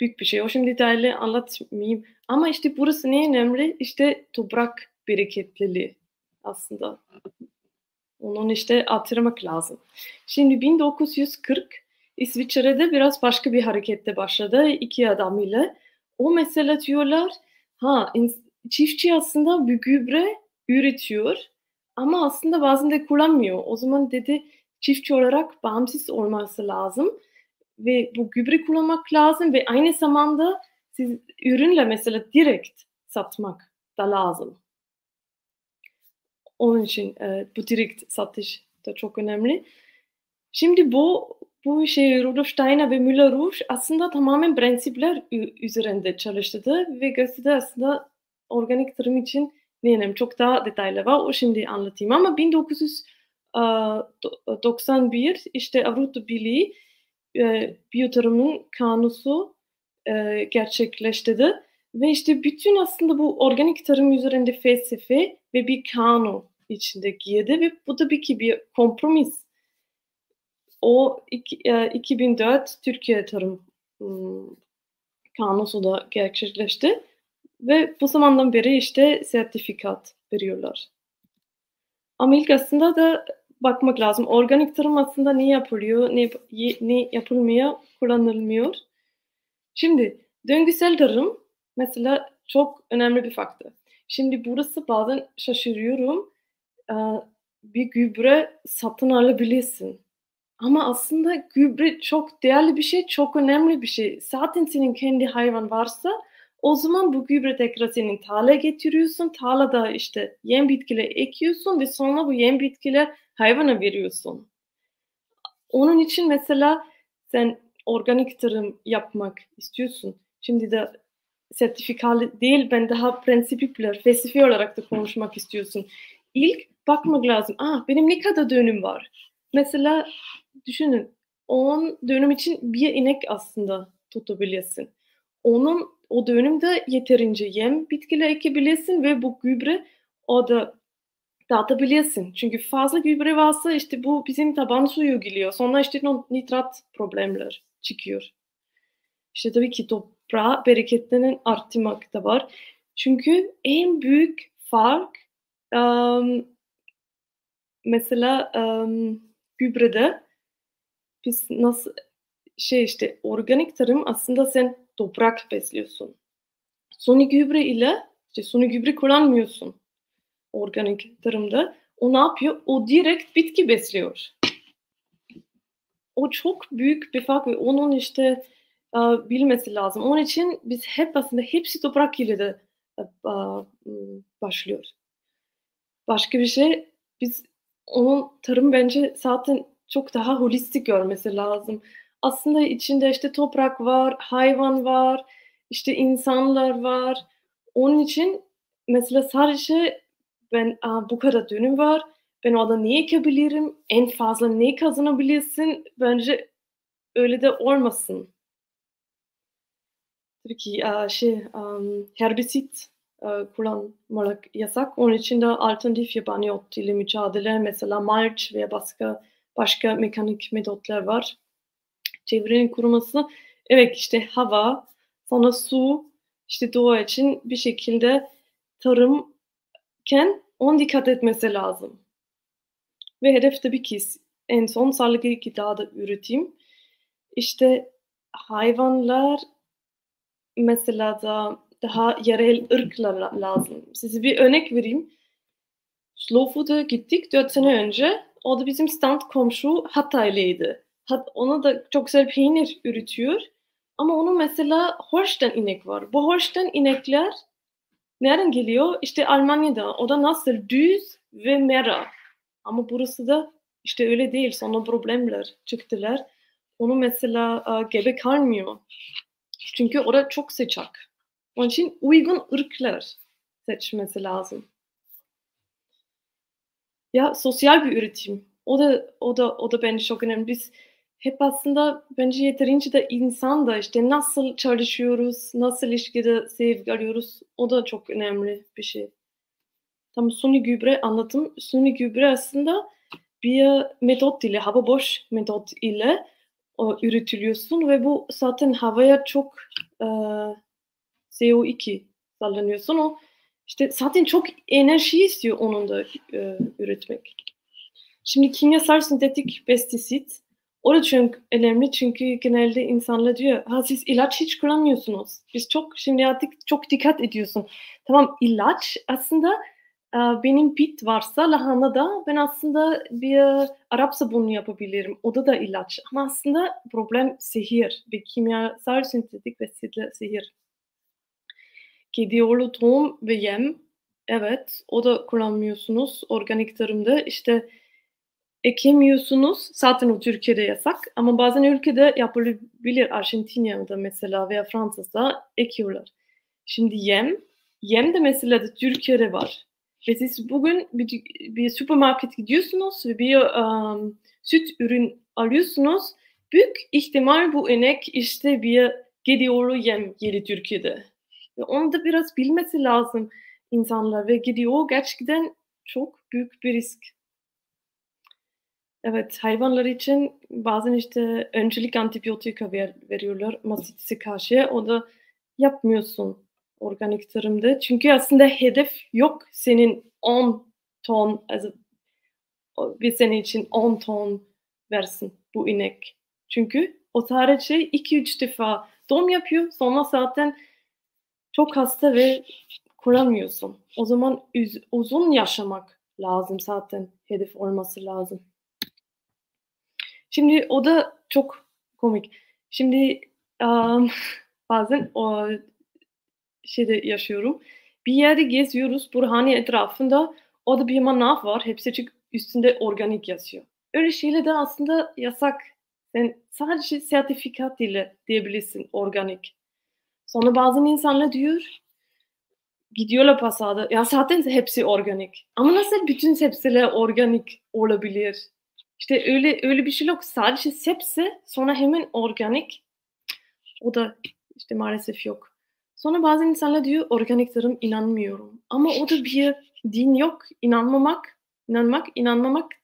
büyük bir şey. O şimdi detaylı anlatmayayım. Ama işte burası ne önemli? İşte toprak bereketliliği aslında. Onun işte artırmak lazım. Şimdi 1940 İsviçre'de biraz başka bir harekette başladı iki adam ile. O mesela diyorlar, çiftçi aslında bir gübre üretiyor ama aslında bazen de kullanmıyor. O zaman dedi çiftçi olarak bağımsız olması lazım ve bu gübre kullanmak lazım ve aynı zamanda siz ürünle mesela direkt satmak da lazım. Onun için bu direkt satış da çok önemli. Şimdi bu şey Rudolf Steiner ve Müller-Rouche aslında tamamen prensipler üzerinde çalıştı ve gösterdi aslında organik tarım için ne önemli. Çok daha detaylı var. O şimdi anlatayım ama 1991 işte Avrupa Birliği biyotarımın kanusu gerçekleştirdi ve işte bütün aslında bu organik tarım üzerinde felsefe ve bir kanun içinde girdi ve bu tabii ki bir kompromis. O 2004 Türkiye Tarım Kanusu da gerçekleşti ve bu zamandan beri işte sertifikat veriyorlar. Ama ilk aslında da bakmak lazım. Organik tarım aslında ne yapılıyor, ne yapılmıyor, kullanılmıyor. Şimdi döngüsel tarım mesela çok önemli bir faktör. Şimdi burası bazen şaşırıyorum. Bir gübre satın alabilirsin. Ama aslında gübre çok değerli bir şey, çok önemli bir şey. Zaten senin kendi hayvan varsa o zaman bu gübre tekrar senin tarlaya getiriyorsun. Tarlada işte yem bitkileri ekiyorsun ve sonra bu yem bitkileri hayvana veriyorsun. Onun için mesela sen organik tarım yapmak istiyorsun. Şimdi de sertifikalı değil, ben daha felsefi olarak da konuşmak istiyorsun. İlk bakmak lazım. Benim ne kadar dönüm var? Mesela düşünün 10 dönüm için bir inek aslında tutabilirsin. O dönümde yeterince yem bitkiler ekebilirsin ve bu gübre orada dağıtabilirsin. Çünkü fazla gübre varsa işte bu bizim taban suyu geliyor. Sonra işte nitrat problemler çıkıyor. İşte tabii ki toprağa bereketlerinin artmak da var. Çünkü en büyük fark mesela gübrede biz nasıl organik tarım aslında sen toprak besliyorsun. Suni gübre ile suni gübre kullanmıyorsun organik tarımda. O ne yapıyor? O direkt bitki besliyor. O çok büyük bir fark ve onun bilmesi lazım. Onun için biz hep aslında hepsi toprak ile de başlıyor. Başka bir şey biz onun tarım bence zaten çok daha holistik görmesi lazım. Aslında içinde toprak var, hayvan var, insanlar var. Onun için mesela sadece ben bu kadar dönüm var, ben orada ne ekebilirim, en fazla ne kazanabilirsin, bence öyle de olmasın. Tabii ki herbisit kullanmak yasak. Onun için de alternatif yabani ot ile mücadele, mesela mulch veya başka mekanik metotlar var. Çevrenin kuruması, evet hava, sonra su, doğa için bir şekilde tarımken ona dikkat etmesi lazım. Ve hedef tabii ki en son sağlıklı gıda da üretim. Hayvanlar mesela da daha yerel ırklar lazım. Size bir örnek vereyim. Slow Food'a gittik 4 sene önce. O da bizim stand komşu Hataylıydı. Ona da çok güzel peynir üretiyor. Ama onun mesela Holstein inek var. Bu Holstein inekler nereden geliyor? Almanya'da. O da nasıl? Düz ve mera. Ama burası da öyle değil. Sonra problemler çıktılar. Onu mesela gebe kalmıyor. Çünkü orada çok sıcak. Onun için uygun ırklar seçmesi lazım. Ya sosyal bir üretim. O da bence çok önemli. Biz hep aslında bence yeterince de insan da nasıl çalışıyoruz, nasıl ilişkide sevgi alıyoruz, o da çok önemli bir şey. Tam suni gübre anlatım. Suni gübre aslında bir metot ile, hava boş metot ile üretiliyorsun ve bu zaten havaya çok CO2 sallanıyorsun. O zaten çok enerji istiyor onun da üretmek. Şimdi kimyasal sintetik pestisit. O da çok önemli çünkü genelde insanlar diyor, siz ilaç hiç kullanmıyorsunuz. Biz şimdi artık çok dikkat ediyorsun. Tamam, ilaç aslında benim bit varsa lahanada ben aslında bir Arap sabunu yapabilirim. O da ilaç. Ama aslında problem sihir ve kimyasal sintetik pestisitle sihir. Kediolu tohum ve yem. Evet, o da kullanmıyorsunuz organik tarımda. Ekemiyorsunuz. Zaten o Türkiye'de yasak. Ama bazen ülkede yapılabilir. Arjantina'da mesela veya Fransa'da ekiyorlar. Şimdi yem de mesela da Türkiye'de var. Ve siz bugün bir süpermarket gidiyorsunuz ve bir süt ürün alıyorsunuz. Büyük ihtimal bu inek bir gediyorlu yem yeri Türkiye'de. Ve onu da biraz bilmesi lazım insanlar. Ve gediyor gerçekten çok büyük bir risk. Evet, hayvanlar için bazen öncelik antibiyotika veriyorlar mastitise karşı. O da yapmıyorsun organik tarımda. Çünkü aslında hedef yok senin 10 ton, bir sene için 10 ton versin bu inek. Çünkü o tarihçe 2-3 defa dom yapıyor. Sonra zaten çok hasta ve kuramıyorsun. O zaman uzun yaşamak lazım, zaten hedef olması lazım. Şimdi o da çok komik. Şimdi bazen o şeyde yaşıyorum. Bir yerde geziyoruz Burhaniye etrafında. O da bir manav var. Hepsi üstünde organik yazıyor. Öyle şeyler de aslında yasak. Yani sadece sertifikat ile diyebilirsin organik. Sonra bazen insanlar diyor, gidiyorlar pasada. Ya zaten hepsi organik. Ama nasıl bütün sebzeler organik olabilir? İşte öyle bir şey yok. Sadece sebze sonra hemen organik. O da işte maalesef yok. Sonra bazen insanlar diyor organik tarım inanmıyorum. Ama o da bir din yok. İnanmamak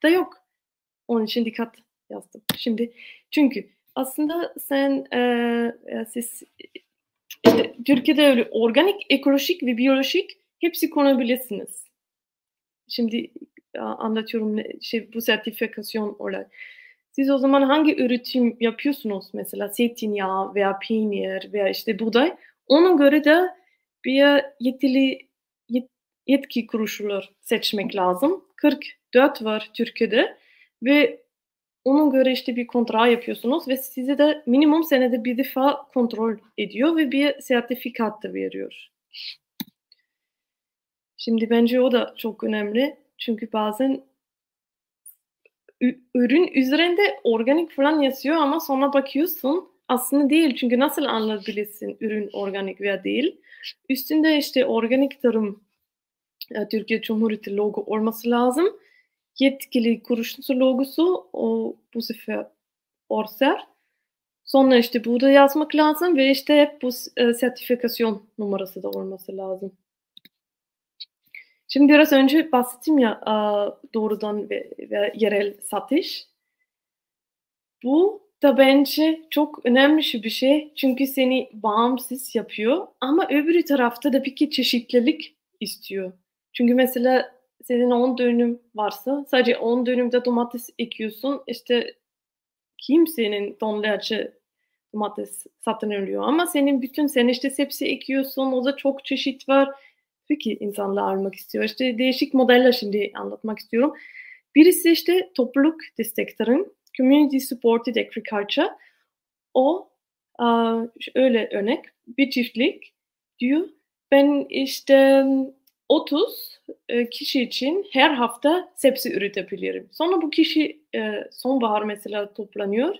da yok. Onun için dikkat yazdım. Şimdi çünkü aslında siz işte Türkiye'de öyle organik, ekolojik ve biyolojik hepsi konabilirsiniz. Şimdi anlatıyorum bu sertifikasyon olarak. Siz o zaman hangi üretim yapıyorsunuz? Mesela zeytinyağı veya peynir veya işte buğday. Ona göre de bir yetki kuruluşları seçmek lazım. 44 var Türkiye'de ve ona göre işte bir kontrağı yapıyorsunuz ve size de minimum senede bir defa kontrol ediyor ve bir sertifikat da veriyor. Şimdi bence o da çok önemli. Çünkü bazen ürün üzerinde organik falan yazıyor ama sonra bakıyorsun aslında değil. Çünkü nasıl anlayabilirsin ürün organik veya değil. Üstünde işte organik tarım Türkiye Cumhuriyeti logo olması lazım. Yetkili kuruluşun logosu o bu sefer orser. Sonra işte burada yazmak lazım ve işte hep bu sertifikasyon numarası da olması lazım. Şimdi biraz önce bahsettim ya doğrudan ve yerel satış. Bu da bence çok önemli bir şey. Çünkü seni bağımsız yapıyor ama öbür tarafta da bir çeşitlilik istiyor. Çünkü mesela senin 10 dönüm varsa sadece 10 dönümde domates ekiyorsun. İşte kimsenin tonlarca domates satın alıyor ama senin bütün sen işte sebze ekiyorsun. O da çok çeşit var. Peki insanlar almak istiyor. İşte değişik modeller şimdi anlatmak istiyorum. Birisi işte topluluk desteklerin Community Supported Agriculture. O öyle örnek bir çiftlik diyor. Ben işte 30 kişi için her hafta sebze üretebilirim. Sonra bu kişi sonbahar mesela toplanıyor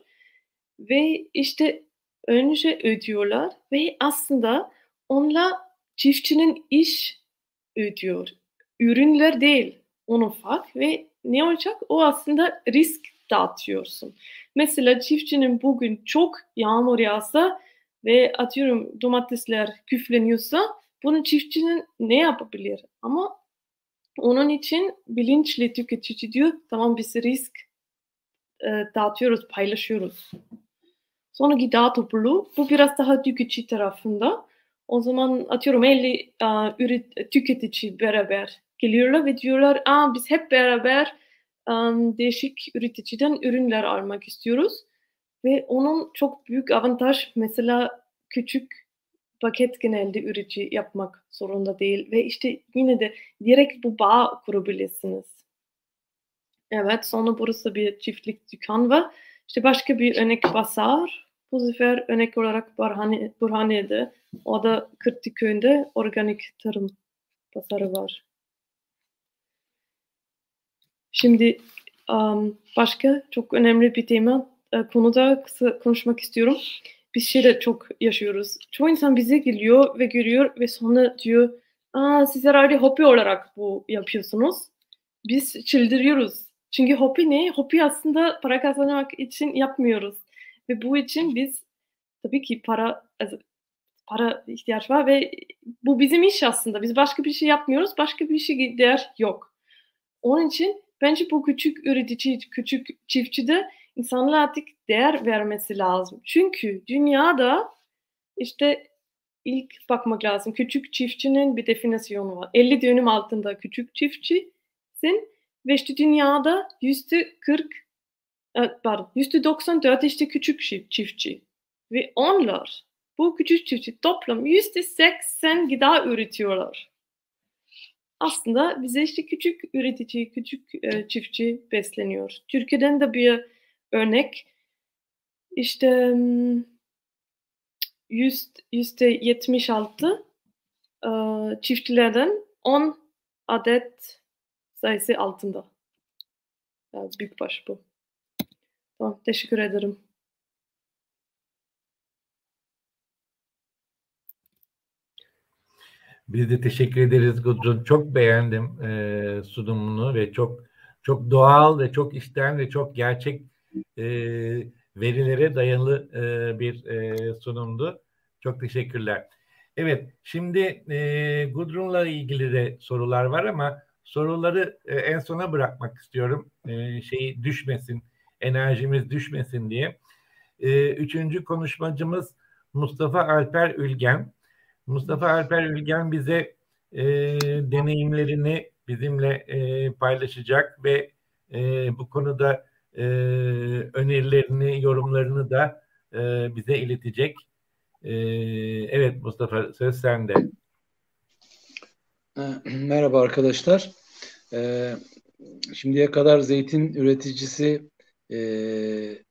ve işte önce ödüyorlar ve aslında onunla çiftçinin iş ödüyor. Ürünler değil, onun fark ve ne olacak? O aslında risk dağıtıyorsun. Mesela çiftçinin bugün çok yağmur yağsa ve atıyorum domatesler küfleniyorsa bunu çiftçinin ne yapabilir? Ama onun için bilinçli tüketici diyor tamam biz risk dağıtıyoruz, paylaşıyoruz. Sonra gıda topluluğu bu biraz daha tüketici tarafında. O zaman atıyorum 50 tüketici beraber geliyorlar ve diyorlar biz hep beraber değişik üreticiden ürünler almak istiyoruz. Ve onun çok büyük avantaj mesela küçük paket genelde üretici yapmak zorunda değil. Ve işte yine de direkt bu bağ kurabilirsiniz. Evet sonra burası bir çiftlik dükkan var. İşte başka bir örnek pazar. Bu sefer örnek olarak Burhaniye'de. O da Kırtlı Köyü'nde organik tarım pazarı var. Şimdi başka çok önemli bir tema konuda kısa konuşmak istiyorum. Biz şeyde çok yaşıyoruz. Çoğu insan bize geliyor ve görüyor ve sonra diyor siz herhalde hobi olarak bu yapıyorsunuz. Biz çıldırıyoruz. Çünkü hobi ne? Hobi aslında para kazanmak için yapmıyoruz. Ve bu için biz tabii ki para ihtiyaç var ve bu bizim iş aslında. Biz başka bir şey yapmıyoruz, başka bir şey gider yok. Onun için bence bu küçük üretici, küçük çiftçi de insanlara artık değer vermesi lazım. Çünkü dünyada işte ilk bakmak lazım. Küçük çiftçinin bir definisyonu var. 50 dönüm altında küçük çiftçisin ve işte dünyada %94 işte küçük çiftçi ve onlar Bu küçük çiftçi toplam 180 gıda üretiyorlar. Aslında bize işte küçük üretici, küçük çiftçi besleniyor. Türkiye'den de bir örnek. İşte %76 çiftçilerden 10 adet sayısı altında. Yani büyükbaş bu. Tamam, teşekkür ederim. Biz de teşekkür ederiz Gudrun. Çok beğendim sunumunu ve çok doğal ve çok içten ve çok gerçek verilere dayalı bir sunumdu. Çok teşekkürler. Evet, şimdi Gudrun'la ilgili de sorular var ama soruları en sona bırakmak istiyorum. Şey düşmesin, enerjimiz düşmesin diye. Üçüncü konuşmacımız Mustafa Alper Ülgen. Mustafa Alper Ülgen bize deneyimlerini bizimle paylaşacak ve bu konuda önerilerini, yorumlarını da bize iletecek. Evet Mustafa, söz sende. Merhaba arkadaşlar. Şimdiye kadar zeytin üreticisi,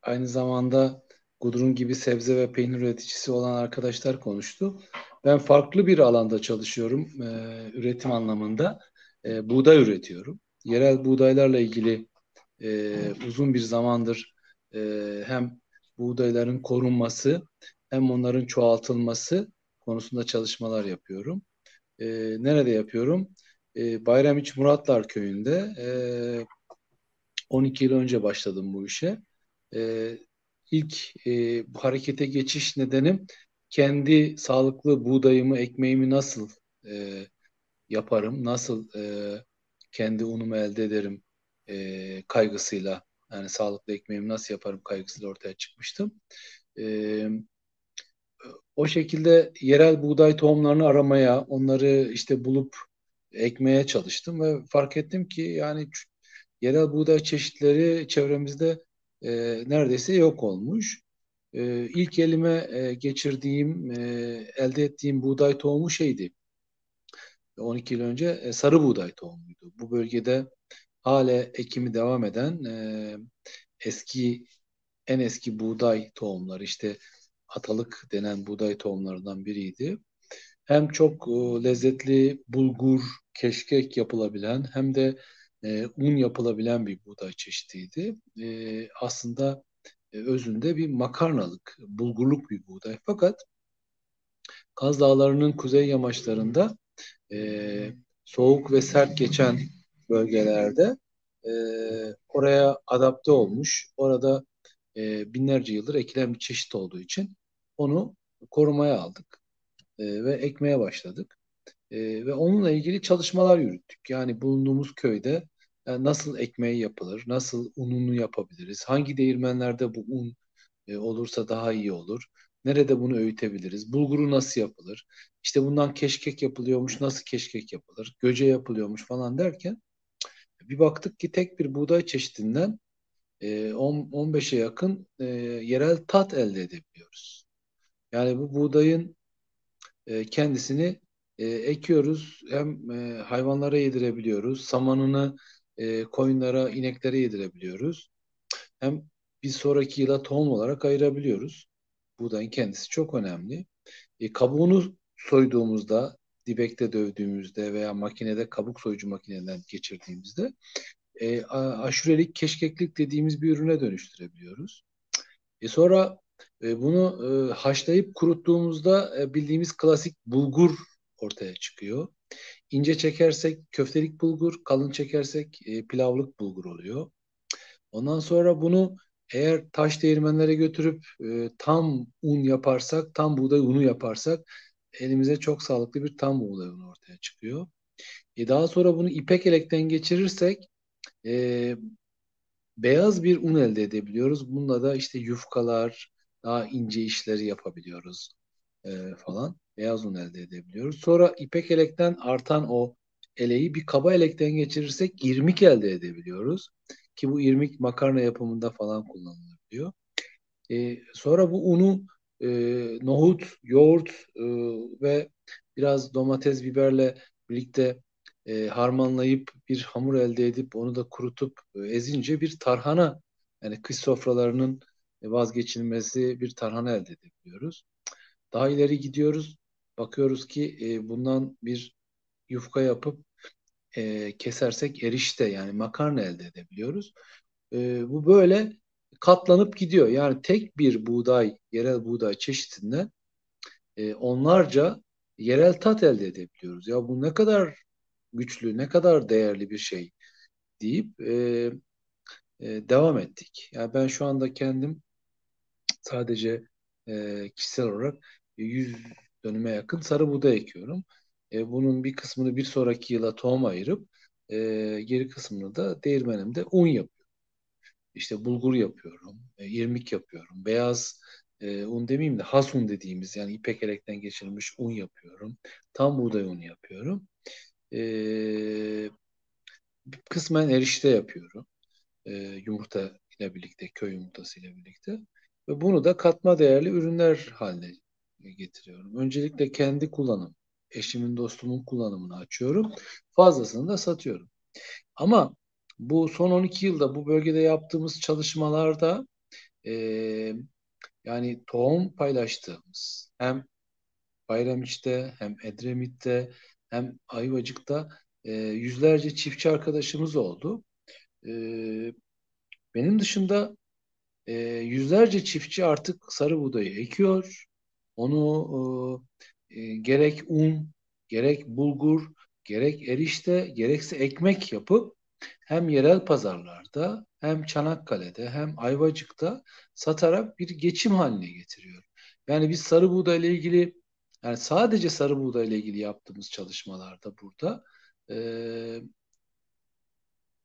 aynı zamanda Gudrun gibi sebze ve peynir üreticisi olan arkadaşlar konuştu. Ben farklı bir alanda çalışıyorum üretim anlamında. Buğday üretiyorum. Yerel buğdaylarla ilgili uzun bir zamandır hem buğdayların korunması hem onların çoğaltılması konusunda çalışmalar yapıyorum. Nerede yapıyorum? Bayramiç Muratlar Köyü'nde 12 yıl önce başladım bu işe. İlk bu harekete geçiş nedenim kendi sağlıklı buğdayımı, ekmeğimi nasıl yaparım, nasıl kendi unumu elde ederim kaygısıyla, yani sağlıklı ekmeğimi nasıl yaparım kaygısıyla ortaya çıkmıştım. O şekilde yerel buğday tohumlarını aramaya, onları işte bulup ekmeye çalıştım ve fark ettim ki yani yerel buğday çeşitleri çevremizde neredeyse yok olmuş. İlk elime geçirdiğim, elde ettiğim buğday tohumu şeydi. 12 yıl önce sarı buğday tohumuydu. Bu bölgede hala ekimi devam eden en eski buğday tohumları, işte atalık denen buğday tohumlarından biriydi. Hem çok lezzetli bulgur, keşkek yapılabilen hem de un yapılabilen bir buğday çeşidiydi. Aslında özünde bir makarnalık, bulgurluk bir buğday. Fakat Kaz Dağları'nın kuzey yamaçlarında soğuk ve sert geçen bölgelerde oraya adapte olmuş. Orada binlerce yıldır ekilen bir çeşit olduğu için onu korumaya aldık ve ekmeye başladık. Ve onunla ilgili çalışmalar yürüttük. Yani bulunduğumuz köyde nasıl ekmeği yapılır, nasıl ununu yapabiliriz, hangi değirmenlerde bu un olursa daha iyi olur, nerede bunu öğütebiliriz, bulguru nasıl yapılır, işte bundan keşkek yapılıyormuş, nasıl keşkek yapılır, göce yapılıyormuş falan derken bir baktık ki tek bir buğday çeşidinden 15'e yakın yerel tat elde edebiliyoruz. Yani bu buğdayın kendisini ekiyoruz, hem hayvanlara yedirebiliyoruz, samanını koyunlara, ineklere yedirebiliyoruz. Hem bir sonraki yıla tohum olarak ayırabiliyoruz. Buğdayın kendisi çok önemli. Kabuğunu soyduğumuzda, dibekte dövdüğümüzde veya makinede, kabuk soyucu makineden geçirdiğimizde aşurelik, keşkeklik dediğimiz bir ürüne dönüştürebiliyoruz. Sonra bunu haşlayıp kuruttuğumuzda bildiğimiz klasik bulgur ortaya çıkıyor. İnce çekersek köftelik bulgur, kalın çekersek pilavlık bulgur oluyor. Ondan sonra bunu eğer taş değirmenlere götürüp tam un yaparsak, tam buğday unu yaparsak elimize çok sağlıklı bir tam buğday unu ortaya çıkıyor. Daha sonra bunu ipek elekten geçirirsek beyaz bir un elde edebiliyoruz. Bununla da işte yufkalar, daha ince işleri yapabiliyoruz falan. Beyaz un elde edebiliyoruz. Sonra ipek elekten artan o eleği bir kaba elekten geçirirsek irmik elde edebiliyoruz. Ki bu irmik makarna yapımında falan kullanılabiliyor. Sonra bu unu nohut, yoğurt ve biraz domates, biberle birlikte harmanlayıp bir hamur elde edip onu da kurutup ezince bir tarhana, yani kış sofralarının vazgeçilmesi bir tarhana elde edebiliyoruz. Daha ileri gidiyoruz. Bakıyoruz ki bundan bir yufka yapıp kesersek erişte, yani makarna elde edebiliyoruz. Bu böyle katlanıp gidiyor. Yani tek bir buğday, yerel buğday çeşitinden onlarca yerel tat elde edebiliyoruz. Ya bu ne kadar güçlü, ne kadar değerli bir şey deyip devam ettik. Yani ben şu anda kendim sadece kişisel olarak 100 dönüme yakın sarı buğday ekiyorum. Bunun bir kısmını bir sonraki yıla tohum ayırıp geri kısmını da değirmenimde un yapıyorum. İşte bulgur yapıyorum, irmik yapıyorum, beyaz un demeyeyim de has un dediğimiz, yani ipek elekten geçirilmiş un yapıyorum. Tam buğday unu yapıyorum. Kısmen erişte yapıyorum. Yumurta ile birlikte, köy yumurtası ile birlikte. Ve bunu da katma değerli ürünler haline getiriyorum. Öncelikle kendi kullanım, eşimin, dostumun kullanımını açıyorum. Fazlasını da satıyorum. Ama bu son 12 yılda bu bölgede yaptığımız çalışmalarda yani tohum paylaştığımız, hem Bayramiç'te hem Edremit'te hem Ayvacık'ta yüzlerce çiftçi arkadaşımız oldu. Benim dışında yüzlerce çiftçi artık sarı buğdayı ekiyor. Onu gerek un, gerek bulgur, gerek erişte, gerekse ekmek yapıp hem yerel pazarlarda hem Çanakkale'de hem Ayvacık'ta satarak bir geçim haline getiriyor. Yani biz sarı buğday ile ilgili, yani sadece sarı buğday ile ilgili yaptığımız çalışmalarda burada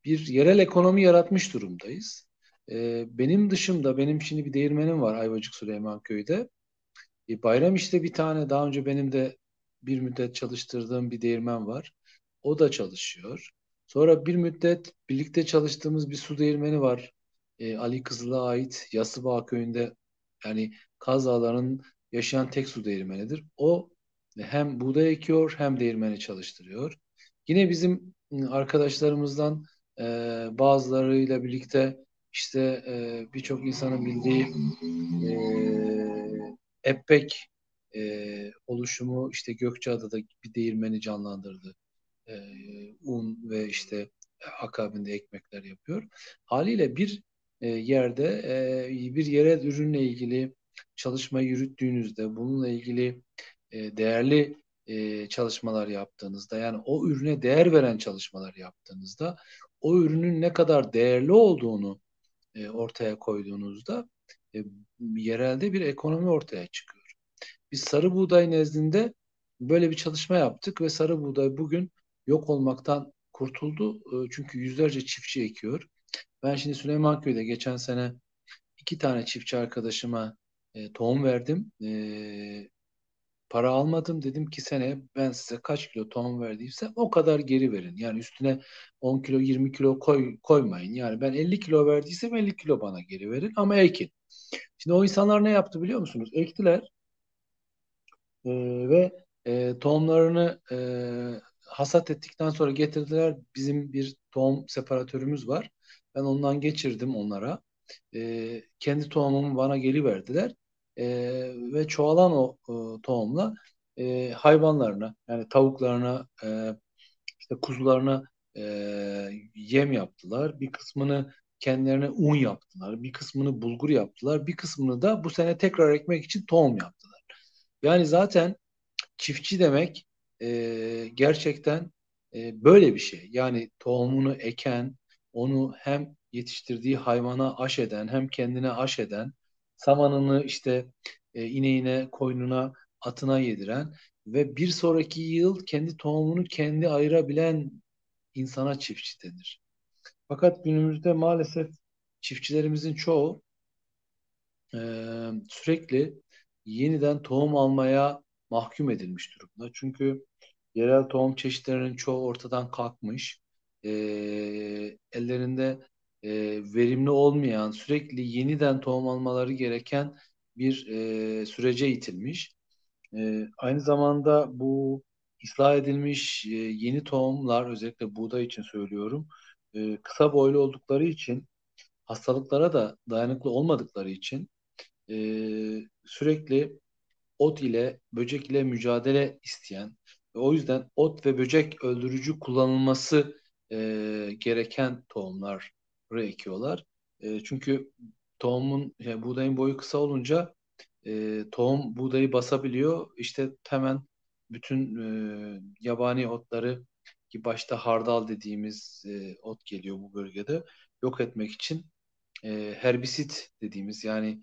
bir yerel ekonomi yaratmış durumdayız. Benim dışımda, benim şimdi bir değirmenim var Ayvacık Süleymanköy'de. Bayramiç'te bir tane daha önce benim de bir müddet çalıştırdığım bir değirmen var. O da çalışıyor. Sonra bir müddet birlikte çalıştığımız bir su değirmeni var. Ali Kızıl'a ait Yasıbağa köyünde, yani Kaz Dağları'nın yaşayan tek su değirmenidir. O hem buğday ekiyor hem değirmeni çalıştırıyor. Yine bizim arkadaşlarımızdan bazılarıyla birlikte işte birçok insanın bildiği Eppek oluşumu, işte Gökçeada'da bir değirmeni canlandırdı. Un ve işte akabinde ekmekler yapıyor. Haliyle bir yerde bir yerel ürünle ilgili çalışma yürüttüğünüzde, bununla ilgili değerli çalışmalar yaptığınızda, yani o ürüne değer veren çalışmalar yaptığınızda, o ürünün ne kadar değerli olduğunu ortaya koyduğunuzda yerelde bir ekonomi ortaya çıkıyor. Biz sarı buğday nezdinde böyle bir çalışma yaptık ve sarı buğday bugün yok olmaktan kurtuldu. Çünkü yüzlerce çiftçi ekiyor. Ben şimdi Süleymanköy'de geçen sene 2 tane çiftçi arkadaşıma tohum verdim. Para almadım. Dedim ki seneye ben size kaç kilo tohum verdiyse o kadar geri verin. Yani üstüne 10 kilo 20 kilo koymayın. Yani ben 50 kilo verdiysem 50 kilo bana geri verin ama ekin. Şimdi o insanlar ne yaptı biliyor musunuz? Ektiler ve tohumlarını hasat ettikten sonra getirdiler. Bizim bir tohum separatörümüz var. Ben ondan geçirdim onlara. Kendi tohumumu bana geri verdiler. Ve çoğalan o tohumla hayvanlarına, yani tavuklarına, işte kuzularına yem yaptılar. Bir kısmını kendilerine un yaptılar. Bir kısmını bulgur yaptılar. Bir kısmını da bu sene tekrar ekmek için tohum yaptılar. Yani zaten çiftçi demek gerçekten böyle bir şey. Yani tohumunu eken, onu hem yetiştirdiği hayvana aş eden, hem kendine aş eden, samanını işte ineğine, koyununa, atına yediren ve bir sonraki yıl kendi tohumunu kendi ayırabilen insana çiftçi denir. Fakat günümüzde maalesef çiftçilerimizin çoğu sürekli yeniden tohum almaya mahkum edilmiş durumda. Çünkü yerel tohum çeşitlerinin çoğu ortadan kalkmış. Ellerinde verimli olmayan, sürekli yeniden tohum almaları gereken bir sürece itilmiş. Aynı zamanda bu ıslah edilmiş yeni tohumlar, özellikle buğday için söylüyorum, kısa boylu oldukları için, hastalıklara da dayanıklı olmadıkları için sürekli ot ile, böcek ile mücadele isteyen ve o yüzden ot ve böcek öldürücü kullanılması gereken tohumları ekiyorlar. Çünkü tohumun, yani buğdayın boyu kısa olunca tohum buğdayı basabiliyor. İşte hemen bütün yabani otları, ki başta hardal dediğimiz ot geliyor bu bölgede, yok etmek için herbisit dediğimiz, yani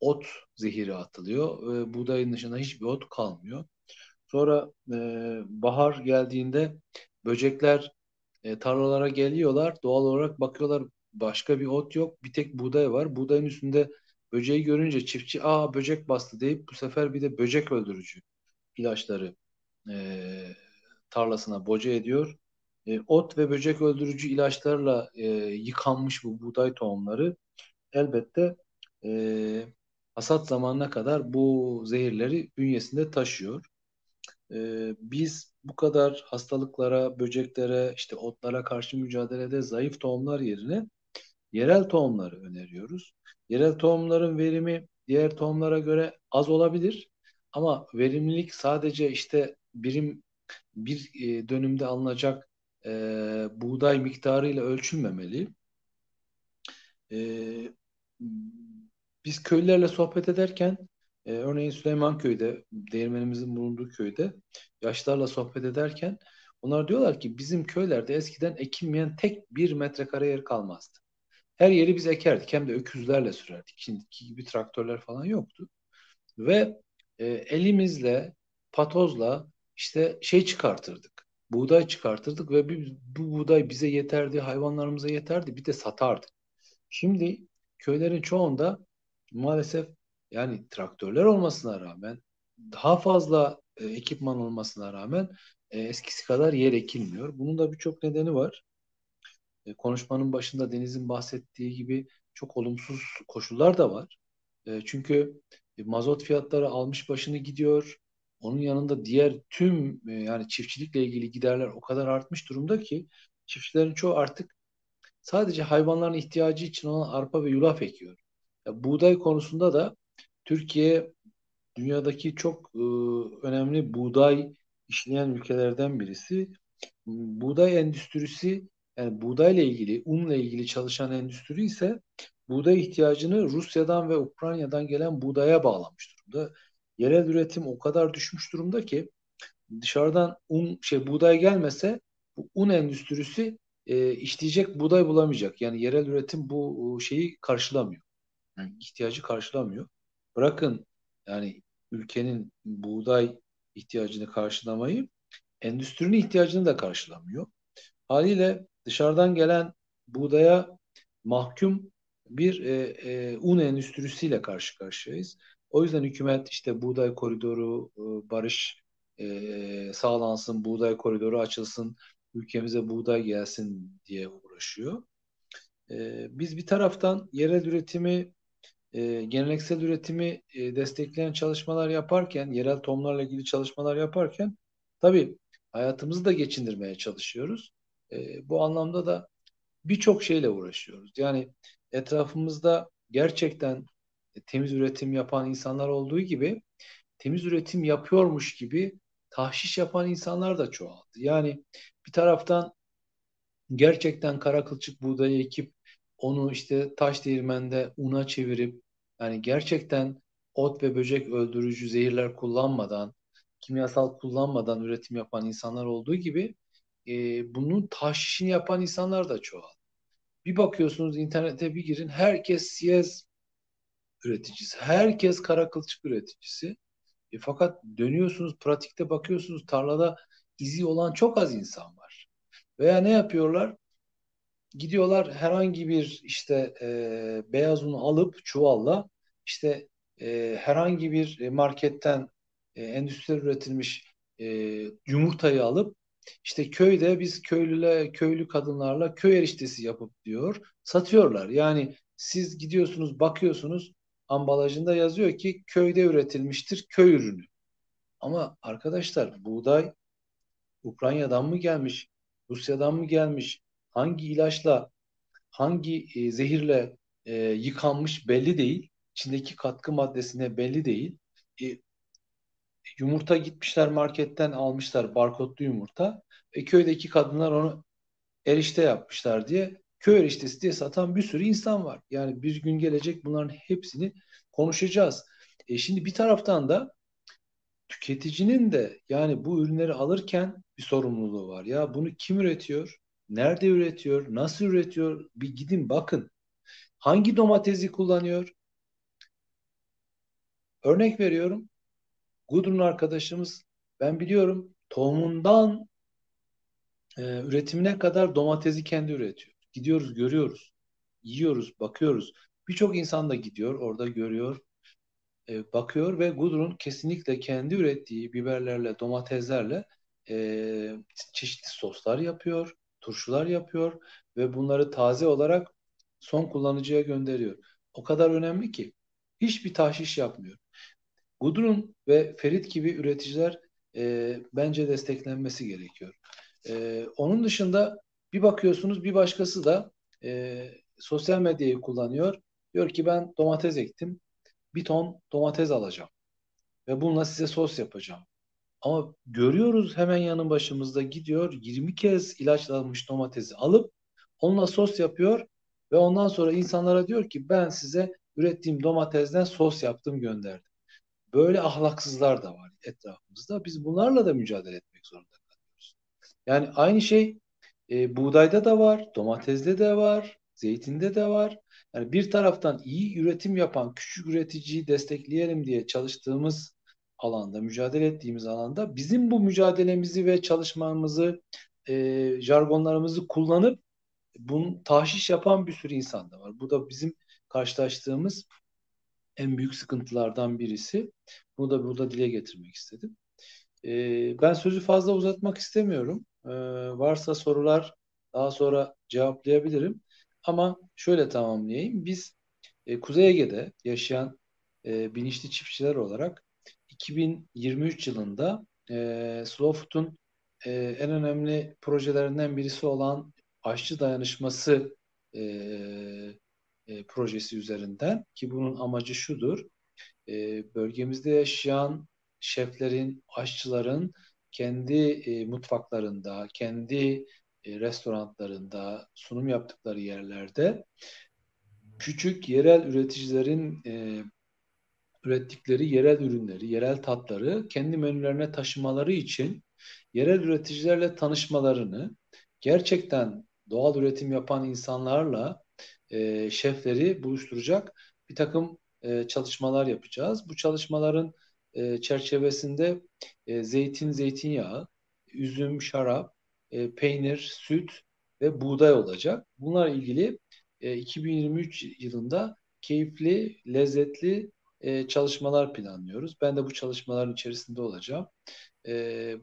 ot zehiri atılıyor. Buğdayın dışında hiçbir ot kalmıyor. Sonra bahar geldiğinde böcekler tarlalara geliyorlar. Doğal olarak bakıyorlar, başka bir ot yok. Bir tek buğday var. Buğdayın üstünde böceği görünce çiftçi "Aa, böcek bastı" deyip bu sefer bir de böcek öldürücü ilaçları tarlasına boca ediyor. Ot ve böcek öldürücü ilaçlarla yıkanmış bu buğday tohumları elbette hasat zamanına kadar bu zehirleri bünyesinde taşıyor. Biz bu kadar hastalıklara, böceklere, işte otlara karşı mücadelede zayıf tohumlar yerine yerel tohumları öneriyoruz. Yerel tohumların verimi diğer tohumlara göre az olabilir ama verimlilik sadece işte bir dönümde alınacak buğday miktarıyla ölçülmemeli. Biz köylülerle sohbet ederken, örneğin Süleymanköy'de, değirmenimizin bulunduğu köyde yaşlarla sohbet ederken onlar diyorlar ki bizim köylerde eskiden ekilmeyen tek bir metrekare yer kalmazdı. Her yeri biz ekerdik, hem de öküzlerle sürerdik. Şimdiki gibi traktörler falan yoktu. Ve elimizle, patozla işte şey çıkartırdık. Buğday çıkartırdık ve bu buğday bize yeterdi, hayvanlarımıza yeterdi, bir de satardık. Şimdi köylerin çoğunda maalesef, yani traktörler olmasına rağmen, daha fazla ekipman olmasına rağmen eskisi kadar yer ekilmiyor. Bunun da birçok nedeni var. Konuşmanın başında Deniz'in bahsettiği gibi çok olumsuz koşullar da var. Çünkü mazot fiyatları almış başını gidiyor. Onun yanında diğer tüm yani çiftçilikle ilgili giderler o kadar artmış durumda ki çiftçilerin çoğu artık sadece hayvanların ihtiyacı için olan arpa ve yulaf ekiyor. Ya, buğday konusunda da Türkiye dünyadaki çok önemli buğday işleyen ülkelerden birisi. Buğday endüstrisi, yani buğdayla ilgili, unla ilgili çalışan endüstri ise buğday ihtiyacını Rusya'dan ve Ukrayna'dan gelen buğdaya bağlamış durumda. Yerel üretim o kadar düşmüş durumda ki dışarıdan buğday gelmese bu un endüstrisi işleyecek buğday bulamayacak. Yani yerel üretim bu şeyi karşılamıyor. Yani ihtiyacı karşılamıyor. Bırakın yani ülkenin buğday ihtiyacını karşılamayı, endüstrinin ihtiyacını da karşılamıyor. Haliyle dışarıdan gelen buğdaya mahkum bir un endüstrisiyle karşı karşıyayız. O yüzden hükümet işte buğday koridoru, barış sağlansın, buğday koridoru açılsın, ülkemize buğday gelsin diye uğraşıyor. Biz bir taraftan yerel üretimi, geleneksel üretimi destekleyen çalışmalar yaparken, yerel tohumlarla ilgili çalışmalar yaparken tabii hayatımızı da geçindirmeye çalışıyoruz. Bu anlamda da birçok şeyle uğraşıyoruz. Yani etrafımızda gerçekten temiz üretim yapan insanlar olduğu gibi temiz üretim yapıyormuş gibi tahşiş yapan insanlar da çoğaldı. Yani bir taraftan gerçekten kara kılçık buğdayı ekip onu işte taş değirmende una çevirip, yani gerçekten ot ve böcek öldürücü zehirler kullanmadan, kimyasal kullanmadan üretim yapan insanlar olduğu gibi bunun tahşişini yapan insanlar da çoğaldı. Bir bakıyorsunuz internete bir girin, herkes siyez üreticisi, herkes kara kılçık üreticisi. Fakat dönüyorsunuz, pratikte bakıyorsunuz tarlada izi olan çok az insan var. Veya ne yapıyorlar? Gidiyorlar herhangi bir işte beyaz unu alıp çuvalla işte herhangi bir marketten endüstriyel üretilmiş yumurtayı alıp işte köyde biz köylü kadınlarla köy eriştesi yapıp diyor satıyorlar. Yani siz gidiyorsunuz, bakıyorsunuz, ambalajında yazıyor ki köyde üretilmiştir, köy ürünü. Ama arkadaşlar buğday Ukrayna'dan mı gelmiş, Rusya'dan mı gelmiş, hangi ilaçla, hangi zehirle yıkanmış belli değil. İçindeki katkı maddesine belli değil. Yumurta gitmişler marketten almışlar, barkodlu yumurta. Köydeki kadınlar onu erişte yapmışlar diye, köy eriştesi diye satan bir sürü insan var. Yani bir gün gelecek bunların hepsini konuşacağız. Şimdi bir taraftan da tüketicinin de yani bu ürünleri alırken bir sorumluluğu var. Ya bunu kim üretiyor? Nerede üretiyor? Nasıl üretiyor? Bir gidin bakın. Hangi domatesi kullanıyor? Örnek veriyorum. Gudrun arkadaşımız, ben biliyorum, tohumundan üretimine kadar domatesi kendi üretiyor. Gidiyoruz, görüyoruz, yiyoruz, bakıyoruz. Birçok insan da gidiyor, orada görüyor, bakıyor ve Gudrun kesinlikle kendi ürettiği biberlerle, domateslerle çeşitli soslar yapıyor, turşular yapıyor ve bunları taze olarak son kullanıcıya gönderiyor. O kadar önemli ki hiçbir tahşiş yapmıyor. Gudrun ve Ferit gibi üreticiler bence desteklenmesi gerekiyor. Onun dışında bir bakıyorsunuz bir başkası da sosyal medyayı kullanıyor. Diyor ki ben domates ektim. Bir ton domates alacağım. Ve bununla size sos yapacağım. Ama görüyoruz hemen yanın başımızda gidiyor. 20 kez ilaçlanmış domatesi alıp onunla sos yapıyor. Ve ondan sonra insanlara diyor ki ben size ürettiğim domatesden sos yaptım gönderdim. Böyle ahlaksızlar da var etrafımızda. Biz bunlarla da mücadele etmek zorunda kalıyoruz. Yani aynı şey buğdayda da var, domatesde de var, zeytinde de var. Yani bir taraftan iyi üretim yapan küçük üreticiyi destekleyelim diye çalıştığımız alanda, mücadele ettiğimiz alanda bizim bu mücadelemizi ve çalışmamızı, jargonlarımızı kullanıp bunu tahşiş yapan bir sürü insan da var. Bu da bizim karşılaştığımız en büyük sıkıntılardan birisi. Bunu da burada dile getirmek istedim. Ben sözü fazla uzatmak istemiyorum. Varsa sorular daha sonra cevaplayabilirim. Ama şöyle tamamlayayım. Biz Kuzey Ege'de yaşayan bilinçli çiftçiler olarak 2023 yılında Slow Food'un en önemli projelerinden birisi olan Aşçı Dayanışması projesi üzerinden, ki bunun amacı şudur. Bölgemizde yaşayan şeflerin, aşçıların kendi mutfaklarında, kendi restoranlarında, sunum yaptıkları yerlerde küçük yerel üreticilerin ürettikleri yerel ürünleri, yerel tatları kendi menülerine taşımaları için yerel üreticilerle tanışmalarını, gerçekten doğal üretim yapan insanlarla şefleri buluşturacak bir takım çalışmalar yapacağız. Bu çalışmaların çerçevesinde zeytin, zeytinyağı, üzüm, şarap, peynir, süt ve buğday olacak. Bunlarla ilgili 2023 yılında keyifli, lezzetli çalışmalar planlıyoruz. Ben de bu çalışmaların içerisinde olacağım.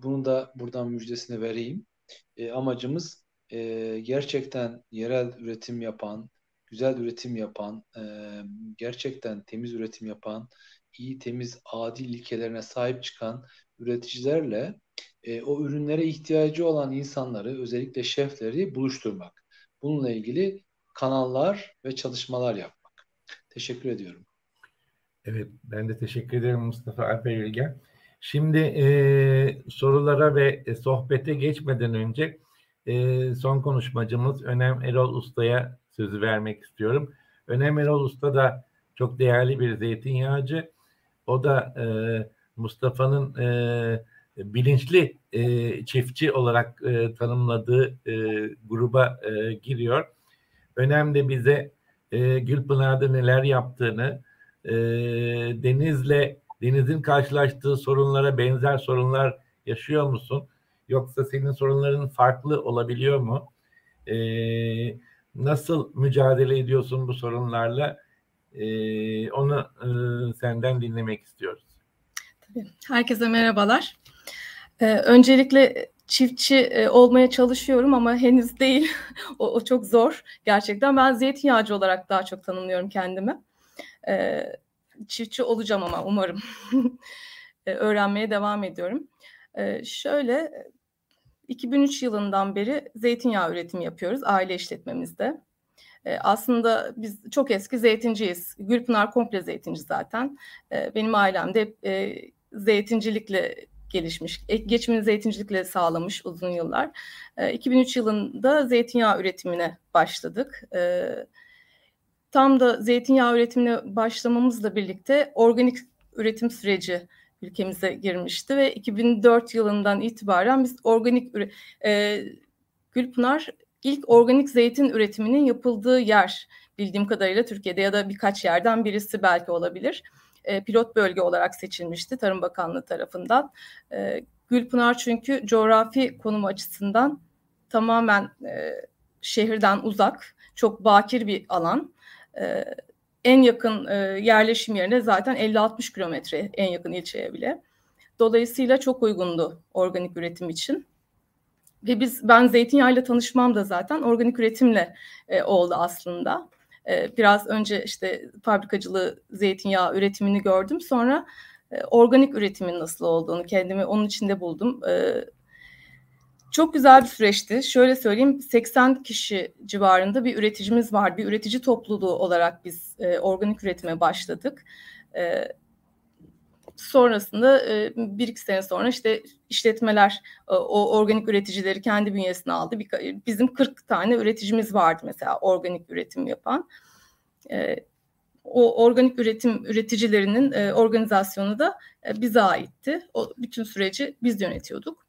Bunu da buradan müjdesini vereyim. Amacımız gerçekten yerel üretim yapan, güzel üretim yapan, gerçekten temiz üretim yapan, iyi, temiz, adil ilkelerine sahip çıkan üreticilerle o ürünlere ihtiyacı olan insanları, özellikle şefleri buluşturmak. Bununla ilgili kanallar ve çalışmalar yapmak. Teşekkür ediyorum. Evet, ben de teşekkür ederim Mustafa Alper Ülgen. Şimdi sorulara ve sohbete geçmeden önce son konuşmacımız Ömer Erol Usta'ya sözü vermek istiyorum. Ömer Erol Usta da çok değerli bir zeytinyağcı. O da Mustafa'nın bilinçli çiftçi olarak tanımladığı gruba giriyor. Önem de bize Gülpınar'da neler yaptığını, denizin karşılaştığı sorunlara benzer sorunlar yaşıyor musun? Yoksa senin sorunların farklı olabiliyor mu? Nasıl mücadele ediyorsun bu sorunlarla? Onu senden dinlemek istiyoruz. Tabii. Herkese merhabalar. Öncelikle çiftçi olmaya çalışıyorum ama henüz değil. O çok zor gerçekten. Ben zeytinyağcı olarak daha çok tanımlıyorum kendimi. çiftçi olacağım ama umarım. Öğrenmeye devam ediyorum. Şöyle 2003 yılından beri zeytinyağı üretimi yapıyoruz aile işletmemizde. Aslında biz çok eski zeytinciyiz. Gülpınar komple zeytinci zaten. Benim ailem de hep zeytincilikle gelişmiş, geçimini zeytincilikle sağlamış uzun yıllar. 2003 yılında zeytinyağı üretimine başladık. Tam da zeytinyağı üretimine başlamamızla birlikte organik üretim süreci ülkemize girmişti ve 2004 yılından itibaren biz organik Gülpınar ilk organik zeytin üretiminin yapıldığı yer bildiğim kadarıyla Türkiye'de ya da birkaç yerden birisi belki olabilir. Pilot bölge olarak seçilmişti Tarım Bakanlığı tarafından. Gülpınar çünkü coğrafi konumu açısından tamamen şehirden uzak, çok bakir bir alan. En yakın yerleşim yerine zaten 50-60 kilometre en yakın ilçeye bile. Dolayısıyla çok uygundu organik üretim için. Ve ben zeytinyağıyla tanışmam da zaten organik üretimle oldu aslında. Biraz önce işte fabrikacılığı, zeytinyağı üretimini gördüm. Sonra organik üretimin nasıl olduğunu kendimi onun içinde buldum. Çok güzel bir süreçti. Şöyle söyleyeyim, 80 kişi civarında bir üreticimiz var. Bir üretici topluluğu olarak biz organik üretime başladık. Sonrasında bir iki sene sonra işte işletmeler o organik üreticileri kendi bünyesine aldı. Bizim 40 tane üreticimiz vardı mesela organik üretim yapan. O organik üretim üreticilerinin organizasyonu da bize aitti. Bütün süreci biz yönetiyorduk.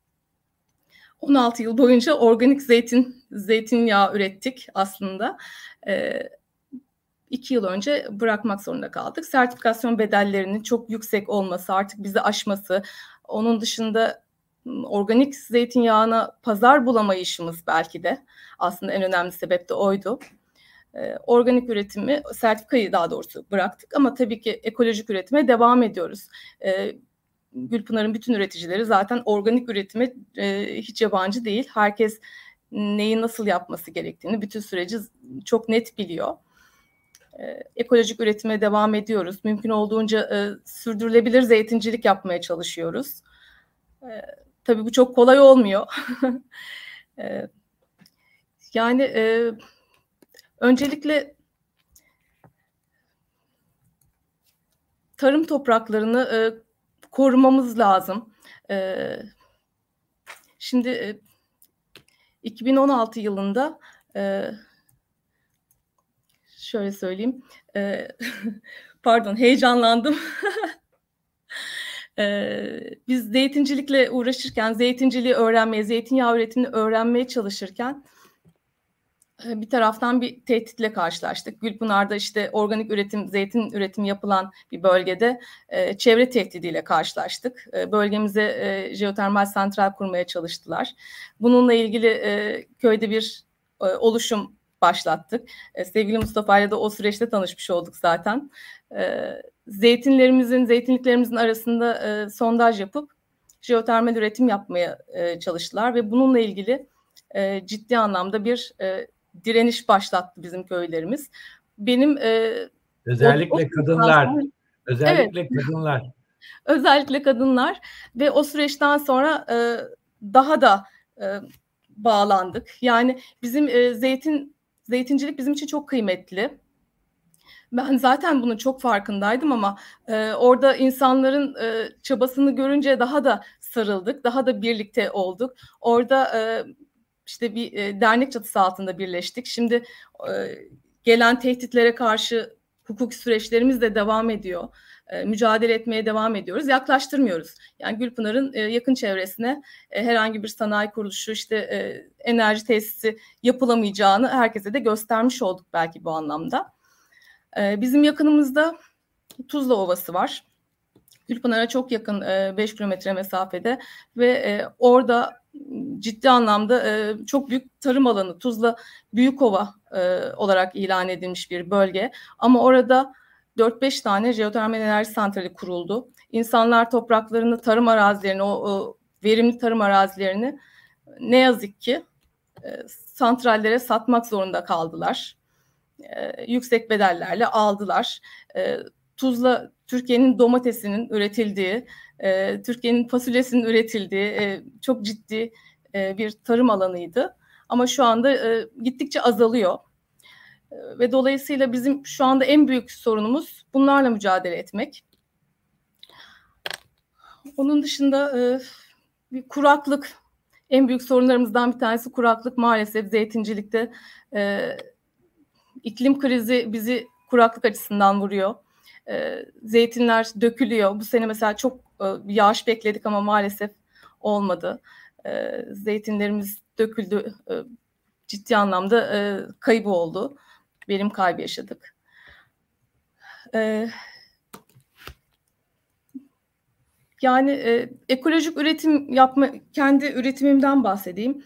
16 yıl boyunca organik zeytinyağı ürettik aslında. 2 yıl önce bırakmak zorunda kaldık. Sertifikasyon bedellerinin çok yüksek olması, artık bizi aşması, onun dışında organik zeytinyağına pazar bulamayışımız belki de aslında en önemli sebep de oydu. Organik üretimi, sertifikayı daha doğrusu bıraktık ama tabii ki ekolojik üretime devam ediyoruz. Gülpınar'ın bütün üreticileri zaten organik üretime hiç yabancı değil. Herkes neyi nasıl yapması gerektiğini, bütün süreci çok net biliyor. Ekolojik üretime devam ediyoruz. Mümkün olduğunca sürdürülebilir zeytincilik yapmaya çalışıyoruz. Tabii bu çok kolay olmuyor. Yani öncelikle tarım topraklarını korumamız lazım. Şimdi 2016 yılında şöyle söyleyeyim, pardon heyecanlandım. Biz zeytincilikle uğraşırken, zeytinciliği öğrenmeye, zeytinyağı üretimini öğrenmeye çalışırken bir taraftan bir tehditle karşılaştık. Gülpınar'da işte organik üretim, zeytin üretimi yapılan bir bölgede çevre tehdidiyle karşılaştık. Bölgemize jeotermal santral kurmaya çalıştılar. Bununla ilgili köyde bir oluşum başlattık. Sevgili Mustafa ile de o süreçte tanışmış olduk zaten. Zeytinliklerimizin arasında sondaj yapıp jeotermal üretim yapmaya çalıştılar ve bununla ilgili ciddi anlamda bir direniş başlattı bizim köylerimiz. Benim özellikle kadınlar, özellikle kadınlar. Özellikle kadınlar ve o süreçten sonra daha da bağlandık. Yani bizim zeytincilik bizim için çok kıymetli. Ben zaten bunun çok farkındaydım ama orada insanların çabasını görünce daha da sarıldık, daha da birlikte olduk. Orada işte bir dernek çatısı altında birleştik. Şimdi gelen tehditlere karşı hukuki süreçlerimiz de devam ediyor. Mücadele etmeye devam ediyoruz. Yaklaştırmıyoruz. Yani Gülpınar'ın yakın çevresine herhangi bir sanayi kuruluşu, işte enerji tesisi yapılamayacağını herkese de göstermiş olduk belki bu anlamda. Bizim yakınımızda Tuzla Ovası var. Gülpınar'a çok yakın 5 kilometre mesafede ve orada ciddi anlamda çok büyük tarım alanı, Tuzla Büyükova olarak ilan edilmiş bir bölge. Ama orada 4-5 tane jeotermal enerji santrali kuruldu. İnsanlar topraklarını, tarım arazilerini, o verimli tarım arazilerini ne yazık ki santrallere satmak zorunda kaldılar. Yüksek bedellerle aldılar. Tuzla Türkiye'nin domatesinin üretildiği, Türkiye'nin fasulyesinin üretildiği çok ciddi bir tarım alanıydı. Ama şu anda gittikçe azalıyor. Ve dolayısıyla bizim şu anda en büyük sorunumuz bunlarla mücadele etmek. Onun dışında bir kuraklık, en büyük sorunlarımızdan bir tanesi kuraklık maalesef zeytincilikte. İklim krizi bizi kuraklık açısından vuruyor. Zeytinler dökülüyor. Bu sene mesela çok yağış bekledik ama maalesef olmadı. Zeytinlerimiz döküldü. Ciddi anlamda kaybı oldu. Verim kaybı yaşadık. Yani ekolojik üretim yapma, kendi üretimimden bahsedeyim.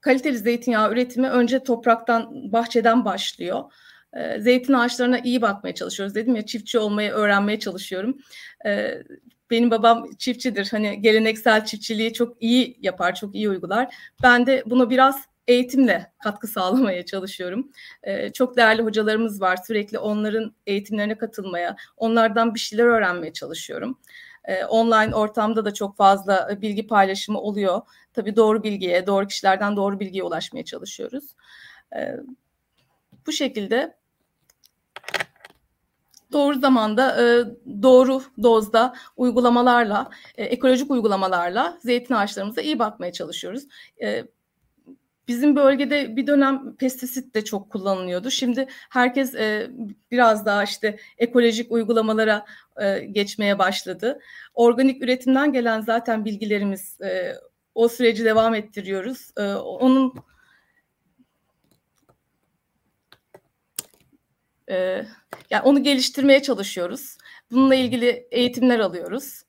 Kaliteli zeytinyağı üretimi önce topraktan, bahçeden başlıyor. Zeytin ağaçlarına iyi bakmaya çalışıyoruz. Dedim ya, çiftçi olmayı öğrenmeye çalışıyorum. Benim babam çiftçidir. Hani geleneksel çiftçiliği çok iyi yapar, çok iyi uygular. Ben de buna biraz eğitimle katkı sağlamaya çalışıyorum. Çok değerli hocalarımız var. Sürekli onların eğitimlerine katılmaya, onlardan bir şeyler öğrenmeye çalışıyorum. Online ortamda da çok fazla bilgi paylaşımı oluyor. Tabii doğru bilgiye, doğru kişilerden doğru bilgiye ulaşmaya çalışıyoruz. Bu şekilde doğru zamanda, doğru dozda uygulamalarla, ekolojik uygulamalarla zeytin ağaçlarımıza iyi bakmaya çalışıyoruz. Bizim bölgede bir dönem pestisit de çok kullanılıyordu. Şimdi herkes biraz daha işte ekolojik uygulamalara geçmeye başladı. Organik üretimden gelen zaten bilgilerimiz, o süreci devam ettiriyoruz. Yani onu geliştirmeye çalışıyoruz. Bununla ilgili eğitimler alıyoruz.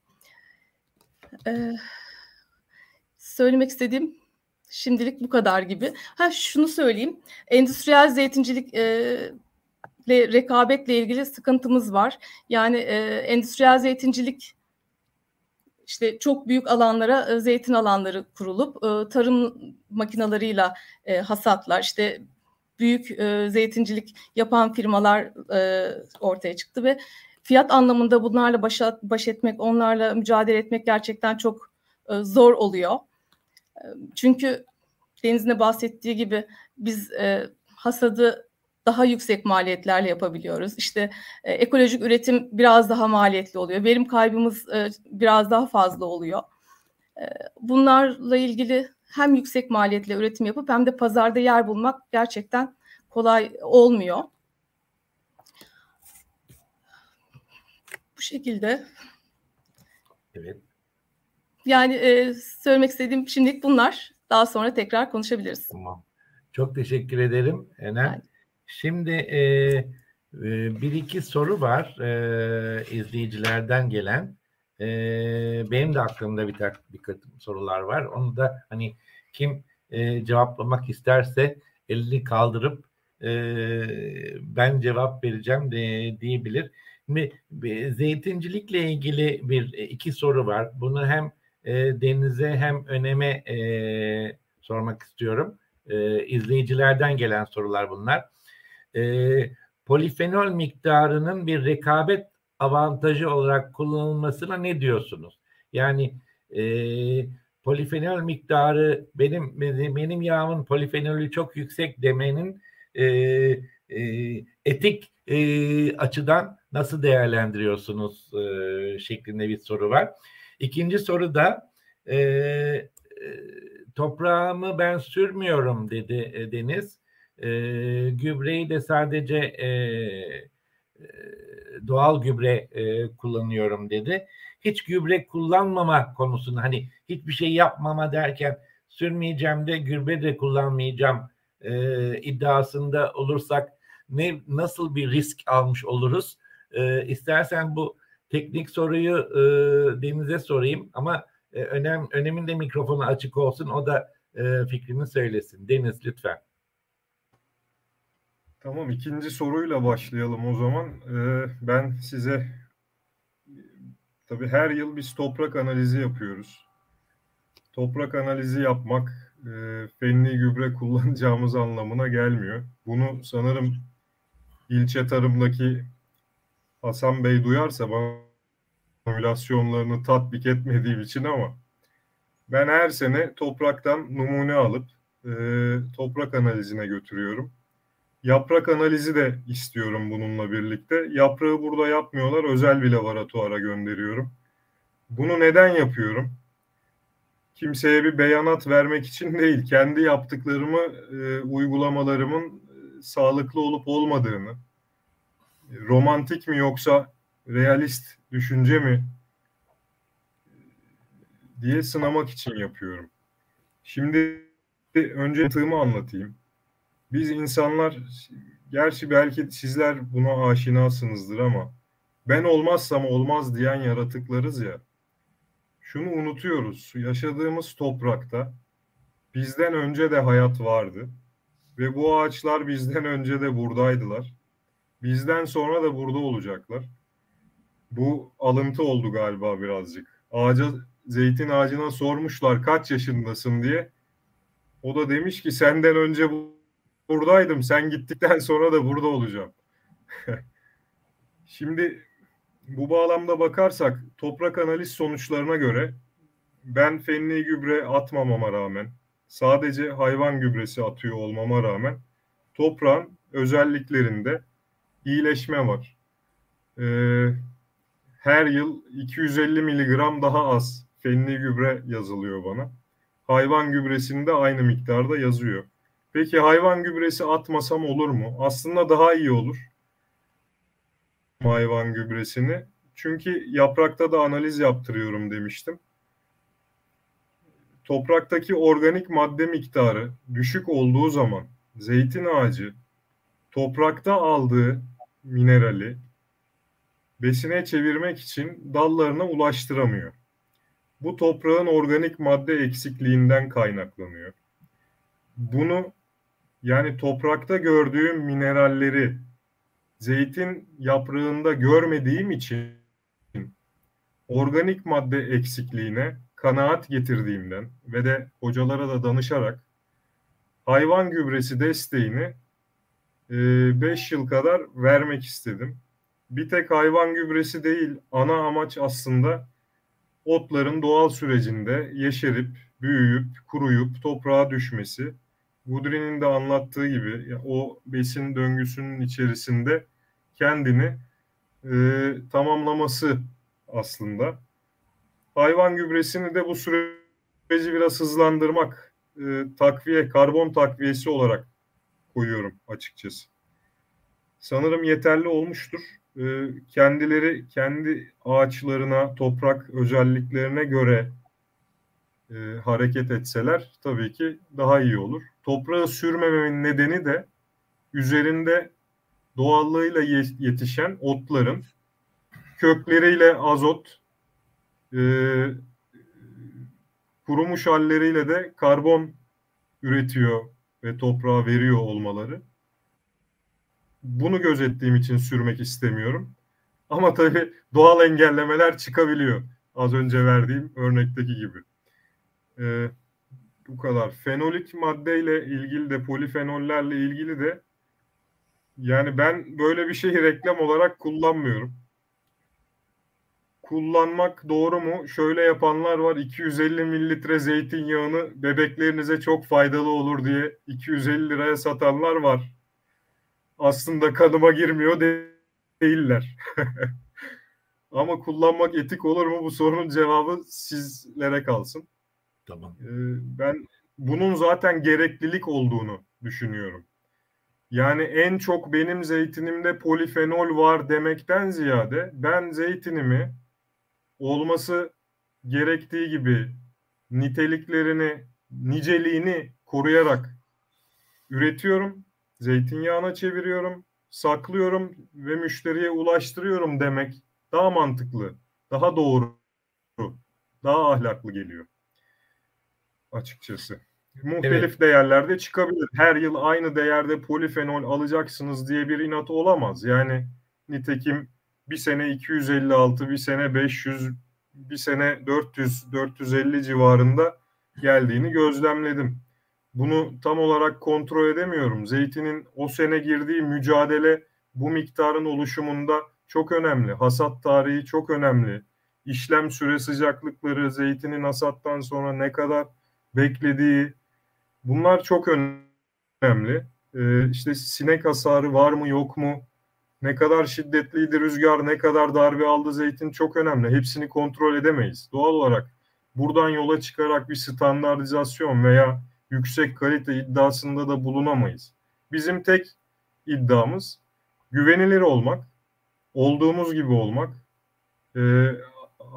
Söylemek istediğim şimdilik bu kadar gibi. Şunu söyleyeyim. Endüstriyel zeytincilik ile rekabetle ilgili sıkıntımız var. Yani endüstriyel zeytincilik, işte çok büyük alanlara zeytin alanları kurulup tarım makinalarıyla hasatlar, işte büyük zeytincilik yapan firmalar ortaya çıktı ve fiyat anlamında bunlarla baş etmek, onlarla mücadele etmek gerçekten çok zor oluyor. Çünkü Deniz'in de bahsettiği gibi biz hasadı daha yüksek maliyetlerle yapabiliyoruz. İşte ekolojik üretim biraz daha maliyetli oluyor. Verim kaybımız biraz daha fazla oluyor. Bunlarla ilgili hem yüksek maliyetle üretim yapıp hem de pazarda yer bulmak gerçekten kolay olmuyor. Bu şekilde. Evet. Yani söylemek istediğim şimdilik bunlar. Daha sonra tekrar konuşabiliriz. Tamam. Çok teşekkür ederim Enem. Yani. Şimdi bir iki soru var izleyicilerden gelen. Benim de aklımda birkaç sorular var. Onu da hani kim cevaplamak isterse elini kaldırıp ben cevap vereceğim diyebilir. Şimdi zeytincilikle ilgili iki soru var. Bunu hem Deniz'e hem Önem'e sormak istiyorum. İzleyicilerden gelen sorular bunlar. Polifenol miktarının bir rekabet avantajı olarak kullanılmasına ne diyorsunuz? Yani polifenol miktarı, benim yağımın polifenolü çok yüksek demenin etik açıdan nasıl değerlendiriyorsunuz şeklinde bir soru var. İkinci soru da toprağımı ben sürmüyorum dedi Deniz. Gübreyi de sadece doğal gübre kullanıyorum dedi. Hiç gübre kullanmama konusunda, hani hiçbir şey yapmama derken sürmeyeceğim de gübre de kullanmayacağım iddiasında olursak nasıl bir risk almış oluruz? İstersen bu teknik soruyu Deniz'e sorayım ama Önem'in de mikrofonu açık olsun, o da fikrini söylesin. Deniz lütfen. Tamam, ikinci soruyla başlayalım o zaman. Ben size, tabii her yıl biz toprak analizi yapıyoruz. Toprak analizi yapmak fenli gübre kullanacağımız anlamına gelmiyor. Bunu sanırım ilçe tarımdaki Hasan Bey duyarsa bana formülasyonlarını tatbik etmediğim için, ama ben her sene topraktan numune alıp toprak analizine götürüyorum. Yaprak analizi de istiyorum bununla birlikte. Yaprağı burada yapmıyorlar, özel bir laboratuvara gönderiyorum. Bunu neden yapıyorum? Kimseye bir beyanat vermek için değil, kendi yaptıklarımı, uygulamalarımın sağlıklı olup olmadığını, romantik mi yoksa realist düşünce mi diye sınamak için yapıyorum. Şimdi önce tığımı anlatayım. Biz insanlar, gerçi belki sizler buna aşinasınızdır ama ben olmazsam olmaz diyen yaratıklarız ya. Şunu unutuyoruz, yaşadığımız toprakta bizden önce de hayat vardı ve bu ağaçlar bizden önce de buradaydılar. Bizden sonra da burada olacaklar. Bu alıntı oldu galiba birazcık. Zeytin ağacına sormuşlar kaç yaşındasın diye. O da demiş ki senden önce buradaydım, sen gittikten sonra da burada olacağım. Şimdi bu bağlamda bakarsak toprak analiz sonuçlarına göre ben fenli gübre atmamama rağmen, sadece hayvan gübresi atıyor olmama rağmen toprağın özelliklerinde iyileşme var. Her yıl 250 mg daha az fenli gübre yazılıyor bana. Hayvan gübresini de aynı miktarda yazıyor. Peki hayvan gübresi atmasam olur mu? Aslında daha iyi olur hayvan gübresini. Çünkü yaprakta da analiz yaptırıyorum demiştim. Topraktaki organik madde miktarı düşük olduğu zaman zeytin ağacı toprakta aldığı minerali besine çevirmek için dallarına ulaştıramıyor. Bu toprağın organik madde eksikliğinden kaynaklanıyor. Bunu, yani toprakta gördüğüm mineralleri zeytin yaprağında görmediğim için organik madde eksikliğine kanaat getirdiğimden ve de hocalara da danışarak hayvan gübresi desteğini 5 yıl kadar vermek istedim. Bir tek hayvan gübresi değil, ana amaç aslında otların doğal sürecinde yeşerip, büyüyüp, kuruyup toprağa düşmesi. Gudrun'un de anlattığı gibi o besin döngüsünün içerisinde kendini tamamlaması aslında. Hayvan gübresini de bu süreci biraz hızlandırmak, takviye, karbon takviyesi olarak koyuyorum açıkçası. Sanırım yeterli olmuştur. Kendileri kendi ağaçlarına, toprak özelliklerine göre hareket etseler tabii ki daha iyi olur. Toprağı sürmememin nedeni de üzerinde doğallığıyla yetişen otların kökleriyle azot, kurumuş halleriyle de karbon üretiyor ve toprağa veriyor olmaları. Bunu gözettiğim için sürmek istemiyorum. Ama tabii doğal engellemeler çıkabiliyor. Az önce verdiğim örnekteki gibi. Bu kadar. Fenolik maddeyle ilgili de, polifenollerle ilgili de, yani ben böyle bir şeyi reklam olarak kullanmıyorum. Kullanmak doğru mu? Şöyle yapanlar var. 250 mililitre zeytinyağını bebeklerinize çok faydalı olur diye 250 liraya satanlar var. Aslında kanıma girmiyor değiller. Ama kullanmak etik olur mu? Bu sorunun cevabı sizlere kalsın. Tamam. Ben bunun zaten gereklilik olduğunu düşünüyorum. Yani en çok benim zeytinimde polifenol var demekten ziyade ben zeytinimi olması gerektiği gibi niteliklerini, niceliğini koruyarak üretiyorum, zeytinyağına çeviriyorum, saklıyorum ve müşteriye ulaştırıyorum demek daha mantıklı, daha doğru, daha ahlaklı geliyor açıkçası. Muhtelif değerlerde çıkabilir. Her yıl aynı değerde polifenol alacaksınız diye bir inat olamaz. Yani nitekim bir sene 256, bir sene 500, bir sene 400, 450 civarında geldiğini gözlemledim. Bunu tam olarak kontrol edemiyorum. Zeytinin o sene girdiği mücadele bu miktarın oluşumunda çok önemli. Hasat tarihi çok önemli. İşlem süre sıcaklıkları, zeytinin hasattan sonra ne kadar beklediği, bunlar çok önemli. İşte sinek hasarı var mı yok mu, ne kadar şiddetliydi rüzgar, ne kadar darbe aldı zeytin, çok önemli. Hepsini kontrol edemeyiz. Doğal olarak buradan yola çıkarak bir standartizasyon veya yüksek kalite iddiasında da bulunamayız. Bizim tek iddiamız güvenilir olmak, olduğumuz gibi olmak.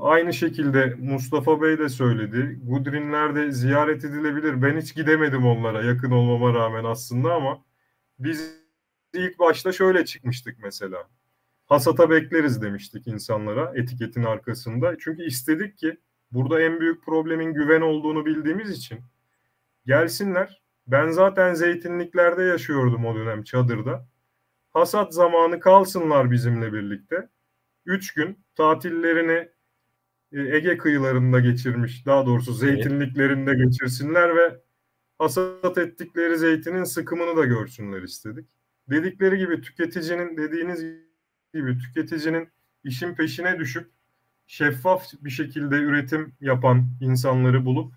Aynı şekilde Mustafa Bey de söyledi. Gudrinler de ziyaret edilebilir. Ben hiç gidemedim onlara yakın olmama rağmen aslında, ama biz ilk başta şöyle çıkmıştık mesela. Hasata bekleriz demiştik insanlara etiketin arkasında. Çünkü istedik ki burada en büyük problemin güven olduğunu bildiğimiz için gelsinler. Ben zaten zeytinliklerde yaşıyordum o dönem, çadırda. Hasat zamanı kalsınlar bizimle birlikte. 3 gün tatillerini Ege kıyılarında geçirmiş, daha doğrusu zeytinliklerinde geçirsinler ve hasat ettikleri zeytinin sıkımını da görsünler istedik. Dedikleri gibi tüketicinin, dediğiniz gibi tüketicinin işin peşine düşüp şeffaf bir şekilde üretim yapan insanları bulup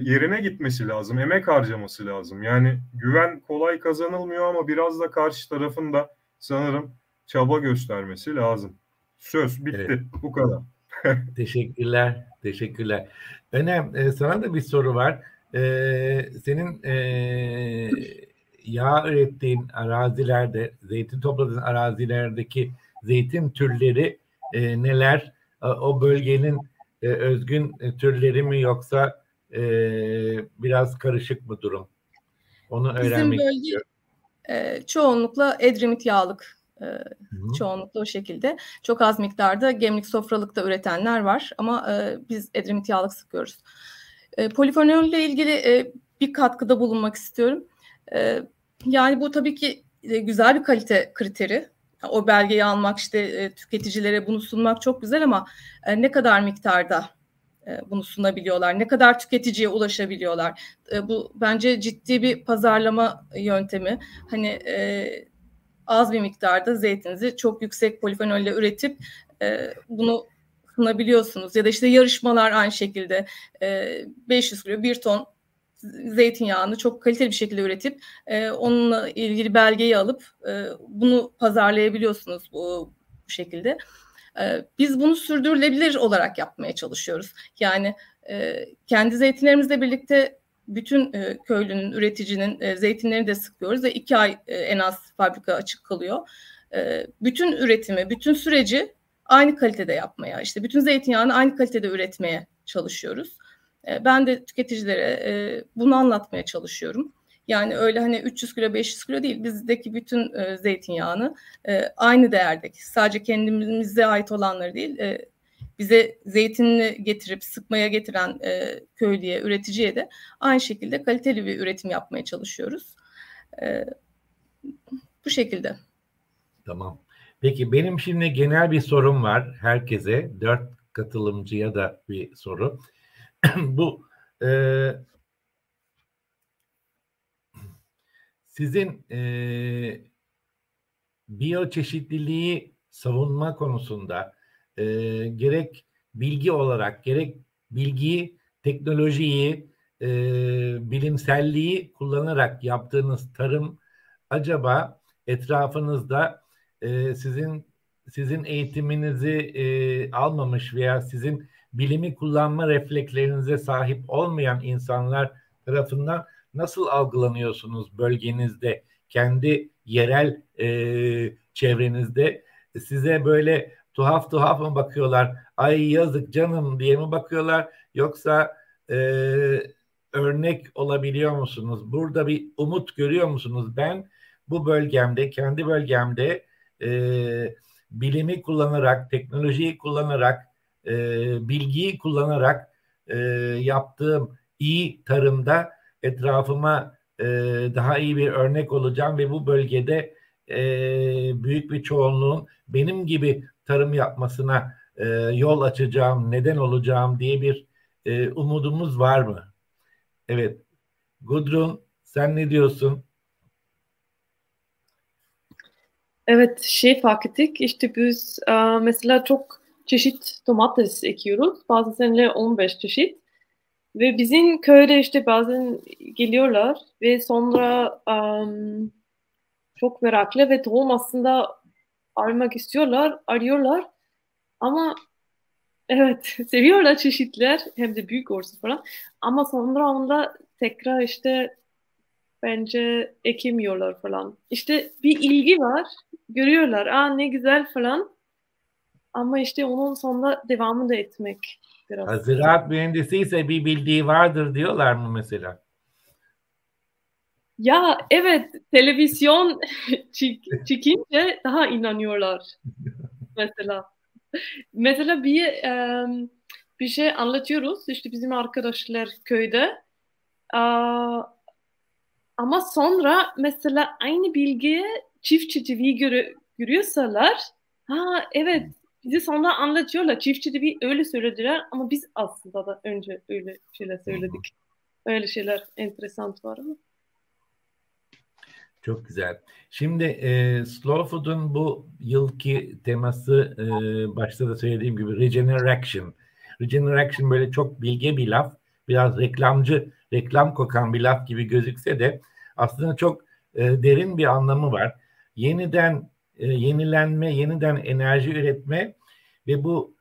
yerine gitmesi lazım, emek harcaması lazım. Yani güven kolay kazanılmıyor ama biraz da karşı tarafın da sanırım çaba göstermesi lazım. Söz bitti, evet. Bu kadar. Teşekkürler, teşekkürler. Önem, sana da bir soru var. Senin yağ ürettiğin arazilerde, zeytin topladığın arazilerdeki zeytin türleri neler? O bölgenin özgün türleri mi, yoksa biraz karışık mı durum? Onu öğrenmek istiyorum. Çoğunlukla Edremit yağlık. Çoğunlukla o şekilde. Çok az miktarda Gemlik sofralıkta üretenler var ama biz Edremit yağlık sıkıyoruz. Polifenol ile ilgili bir katkıda bulunmak istiyorum. Yani bu tabii ki güzel bir kalite kriteri. O belgeyi almak, işte tüketicilere bunu sunmak çok güzel ama ne kadar miktarda bunu sunabiliyorlar? Ne kadar tüketiciye ulaşabiliyorlar? Bu bence ciddi bir pazarlama yöntemi. Hani az bir miktarda zeytinizi çok yüksek polifenolle üretip bunu sunabiliyorsunuz. Ya da işte yarışmalar aynı şekilde 500 kilo, 1 ton zeytinyağını çok kaliteli bir şekilde üretip onunla ilgili belgeyi alıp bunu pazarlayabiliyorsunuz bu şekilde. Biz bunu sürdürülebilir olarak yapmaya çalışıyoruz. Yani kendi zeytinlerimizle birlikte bütün köylünün, üreticinin zeytinlerini de sıkıyoruz ve 2 ay en az fabrika açık kalıyor. Bütün üretimi, bütün süreci aynı kalitede yapmaya, işte bütün zeytinyağını aynı kalitede üretmeye çalışıyoruz. Ben de tüketicilere bunu anlatmaya çalışıyorum. Yani öyle hani 300 kilo, 500 kilo değil, bizdeki bütün zeytinyağını aynı değerdeki, sadece kendimize ait olanları değil, bize zeytinini getirip sıkmaya getiren köylüye, üreticiye de aynı şekilde kaliteli bir üretim yapmaya çalışıyoruz. Bu şekilde. Tamam. Peki benim şimdi genel bir sorum var herkese. 4 katılımcıya da bir soru. Bu sizin biyoçeşitliliği savunma konusunda gerek bilgi olarak, gerek bilgiyi, teknolojiyi, bilimselliği kullanarak yaptığınız tarım acaba etrafınızda sizin eğitiminizi almamış veya sizin bilimi kullanma reflekslerinize sahip olmayan insanlar tarafından nasıl algılanıyorsunuz bölgenizde, kendi yerel çevrenizde? Size böyle tuhaf tuhaf mı bakıyorlar, ay yazık canım diye mi bakıyorlar, yoksa örnek olabiliyor musunuz? Burada bir umut görüyor musunuz? Ben bu bölgemde, kendi bölgemde bilimi kullanarak, teknolojiyi kullanarak, bilgiyi kullanarak yaptığım iyi tarımda etrafıma daha iyi bir örnek olacağım ve bu bölgede büyük bir çoğunluğun benim gibi tarım yapmasına yol açacağım, neden olacağım diye bir umudumuz var mı? Evet. Gudrun, sen ne diyorsun? Evet, şey fark ettik. İşte biz mesela çok çeşit domates ekiyoruz. Bazı seneler 15 çeşit. Ve bizim köyde işte bazen geliyorlar ve sonra çok meraklı ve tohum aslında aramak istiyorlar, arıyorlar. Ama evet, seviyorlar çeşitler, hem de büyük orası falan. Ama sonra onda tekrar işte bence ekemiyorlar falan. İşte bir ilgi var, görüyorlar, aa ne güzel falan. Ama işte onun sonunda devamını da etmek biraz. Ziraat mühendisiyse bir bildiği vardır diyorlar mı mesela? Ya evet, televizyon çıkınca daha inanıyorlar mesela. Mesela bir şey anlatıyoruz işte bizim arkadaşlar köyde, ama sonra mesela aynı bilgiye çiftçi TV görüyorsalar, ha evet, bizi sonra anlatıyorlar, çiftçi TV öyle söylediler ama biz aslında da önce öyle şeyler söyledik. Öyle şeyler enteresan var ama. Çok güzel. Şimdi Slow Food'un bu yılki teması başta da söylediğim gibi Regeneration. Regeneration böyle çok bilge bir laf. Biraz reklamcı, reklam kokan bir laf gibi gözükse de aslında çok derin bir anlamı var. Yeniden yenilenme, yeniden enerji üretme ve bu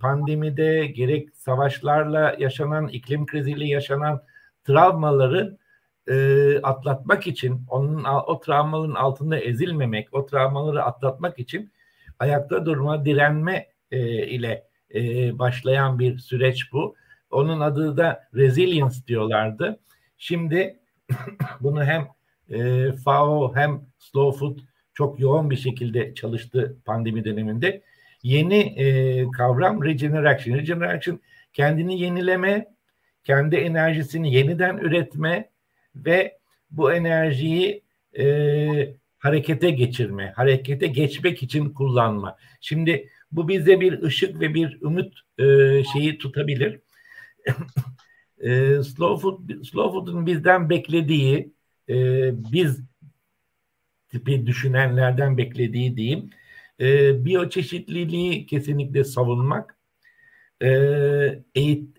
pandemide gerek savaşlarla yaşanan, iklim kriziyle yaşanan travmaları atlatmak için, o travmaların altında ezilmemek, o travmaları atlatmak için ayakta durma, direnme ile başlayan bir süreç bu. Onun adı da resilience diyorlardı. Şimdi bunu hem FAO hem Slow Food çok yoğun bir şekilde çalıştı pandemi döneminde. Yeni kavram regeneration. Regeneration kendini yenileme, kendi enerjisini yeniden üretme ve bu enerjiyi harekete geçirme, harekete geçmek için kullanma. Şimdi bu bize bir ışık ve bir ümit şeyi tutabilir. Slow Food'un bizden beklediği, biz tipi düşünenlerden beklediği diyeyim, biyoçeşitliliği kesinlikle savunmak,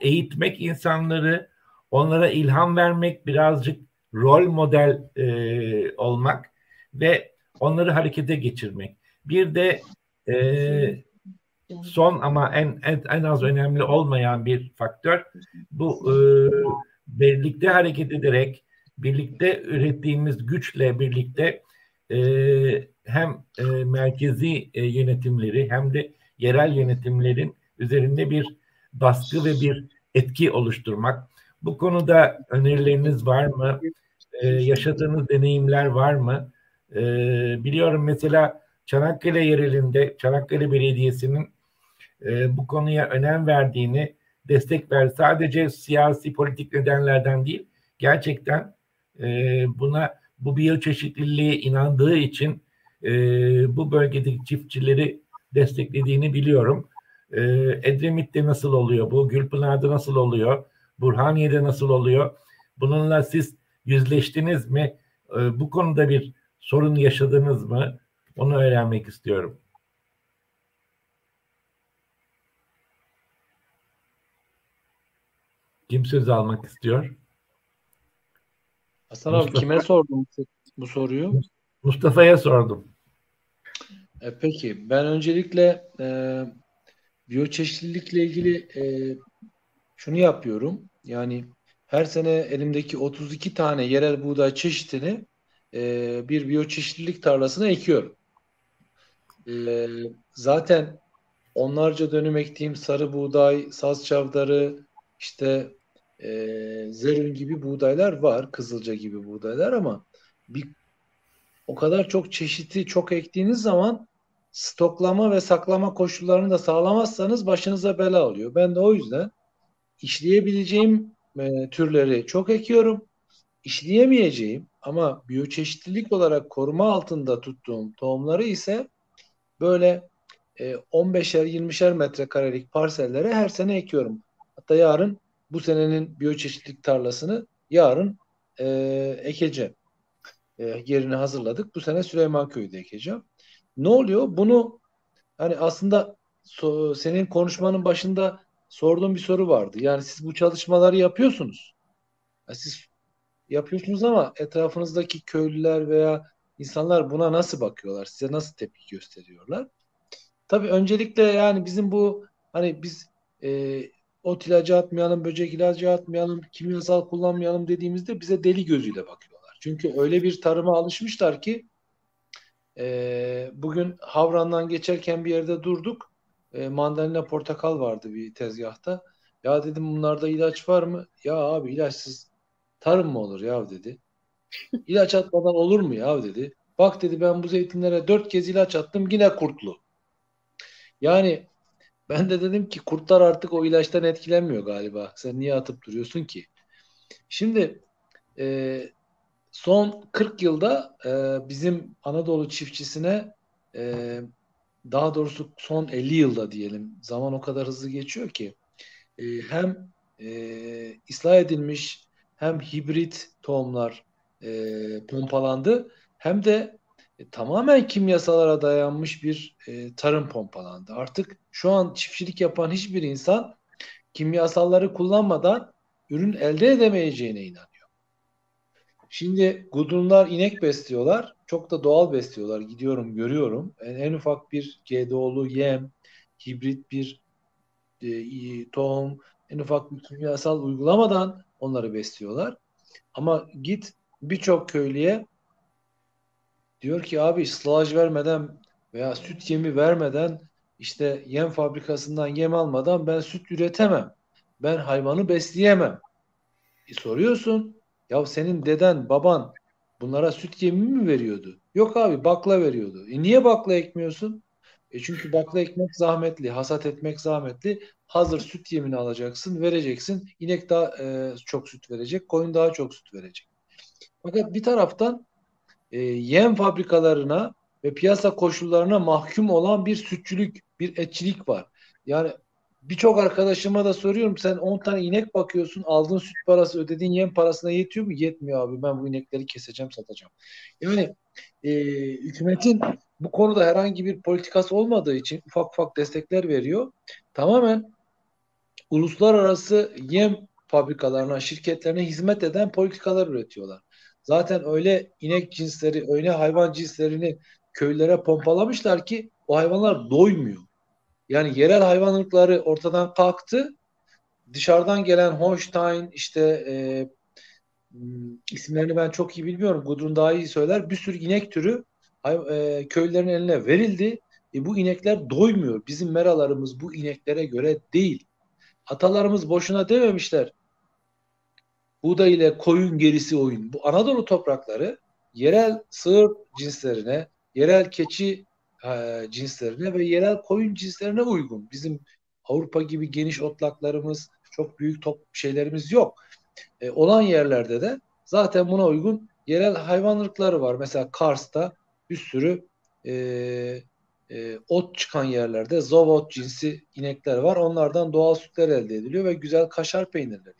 eğitmek insanları, onlara ilham vermek, birazcık rol model olmak ve onları harekete geçirmek. Bir de son ama en az önemli olmayan bir faktör, bu birlikte hareket ederek, birlikte ürettiğimiz güçle birlikte hem merkezi yönetimleri hem de yerel yönetimlerin üzerinde bir baskı ve bir etki oluşturmak. Bu konuda önerileriniz var mı? Yaşadığınız deneyimler var mı? Biliyorum mesela Çanakkale yerelinde Çanakkale Belediyesi'nin bu konuya önem verdiğini, destek ver. Sadece siyasi politik nedenlerden değil, gerçekten bu biyoçeşitliliğe inandığı için bu bölgedeki çiftçileri desteklediğini biliyorum. Edremit'te nasıl oluyor bu? Gülpınar'da nasıl oluyor? Burhaniye'de nasıl oluyor? Bununla siz yüzleştiniz mi? Bu konuda bir sorun yaşadınız mı? Onu öğrenmek istiyorum. Kim söz almak istiyor? Hasan abi, kime sordun bu soruyu? Mustafa'ya sordum. Peki, ben öncelikle biyoçeşitlilikle ilgili şunu yapıyorum. Yani her sene elimdeki 32 tane yerel buğday çeşitini bir biyoçeşitlilik tarlasına ekiyorum. Zaten onlarca dönüm ektiğim sarı buğday, saz çavdarı, işte zerün gibi buğdaylar var, kızılca gibi buğdaylar, ama o kadar çok çeşidi çok ektiğiniz zaman stoklama ve saklama koşullarını da sağlamazsanız başınıza bela oluyor. Ben de o yüzden işleyebileceğim türleri çok ekiyorum. İşleyemeyeceğim ama biyoçeşitlilik olarak koruma altında tuttuğum tohumları ise böyle 15'er 20'şer metrekarelik parsellere her sene ekiyorum. Hatta yarın bu senenin biyoçeşitlilik tarlasını ekeceğim. yerini hazırladık. Bu sene Süleymanköy'de ekeceğim. Ne oluyor? Bunu hani aslında senin konuşmanın başında sorduğum bir soru vardı. Yani siz bu çalışmaları yapıyorsunuz. Yani siz yapıyorsunuz ama etrafınızdaki köylüler veya insanlar buna nasıl bakıyorlar? Size nasıl tepki gösteriyorlar? Tabii öncelikle yani bizim bu hani biz ot ilacı atmayalım, böcek ilacı atmayalım, kimyasal kullanmayalım dediğimizde bize deli gözüyle bakıyorlar. Çünkü öyle bir tarıma alışmışlar ki bugün Havran'dan geçerken bir yerde durduk. Mandalina portakal vardı bir tezgahta. Ya dedim bunlarda ilaç var mı? Ya abi ilaçsız tarım mı olur ya dedi. İlaç atmadan olur mu ya dedi. Bak dedi ben bu zeytinlere 4 kez ilaç attım yine kurtlu. Yani ben de dedim ki kurtlar artık o ilaçtan etkilenmiyor galiba. Sen niye atıp duruyorsun ki? Şimdi son 40 yılda bizim Anadolu çiftçisine daha doğrusu son 50 yılda diyelim. Zaman o kadar hızlı geçiyor ki hem ıslah edilmiş hem hibrit tohumlar pompalandı hem de tamamen kimyasalara dayanmış bir tarım pompalandı. Artık şu an çiftçilik yapan hiçbir insan kimyasalları kullanmadan ürün elde edemeyeceğine inanıyor. Şimdi Gudrunlar inek besliyorlar. Çok da doğal besliyorlar. Gidiyorum görüyorum. En ufak bir GDO'lu yem, hibrit bir tohum, en ufak bir kimyasal uygulamadan onları besliyorlar. Ama git birçok köylüye diyor ki abi ıslahaj vermeden veya süt yemi vermeden işte yem fabrikasından yem almadan ben süt üretemem. Ben hayvanı besleyemem. Soruyorsun ya senin deden baban bunlara süt yemi mi veriyordu? Yok abi bakla veriyordu. Niye bakla ekmiyorsun? Çünkü bakla ekmek zahmetli. Hasat etmek zahmetli. Hazır süt yemini alacaksın vereceksin. İnek daha çok süt verecek. Koyun daha çok süt verecek. Fakat bir taraftan yem fabrikalarına ve piyasa koşullarına mahkum olan bir sütçülük, bir etçilik var. Yani birçok arkadaşıma da soruyorum sen 10 tane inek bakıyorsun aldığın süt parası ödediğin yem parasına yetiyor mu? Yetmiyor abi ben bu inekleri keseceğim satacağım. Yani hükümetin bu konuda herhangi bir politikası olmadığı için ufak ufak destekler veriyor. Tamamen uluslararası yem fabrikalarına, şirketlerine hizmet eden politikalar üretiyorlar. Zaten öyle inek cinsleri, öyle hayvan cinslerini köylere pompalamışlar ki o hayvanlar doymuyor. Yani yerel hayvanlıkları ortadan kalktı. Dışarıdan gelen Holstein işte isimlerini ben çok iyi bilmiyorum. Gudrun daha iyi söyler. Bir sürü inek türü köylülerin eline verildi. Bu inekler doymuyor. Bizim meralarımız bu ineklere göre değil. Atalarımız boşuna dememişler. Buğday ile koyun gerisi oyun. Bu Anadolu toprakları yerel sığır cinslerine, yerel keçi cinslerine ve yerel koyun cinslerine uygun. Bizim Avrupa gibi geniş otlaklarımız, çok büyük şeylerimiz yok. Olan yerlerde de zaten buna uygun yerel hayvanlıkları var. Mesela Kars'ta bir sürü ot çıkan yerlerde zovot cinsi inekler var. Onlardan doğal sütler elde ediliyor ve güzel kaşar peynirleri.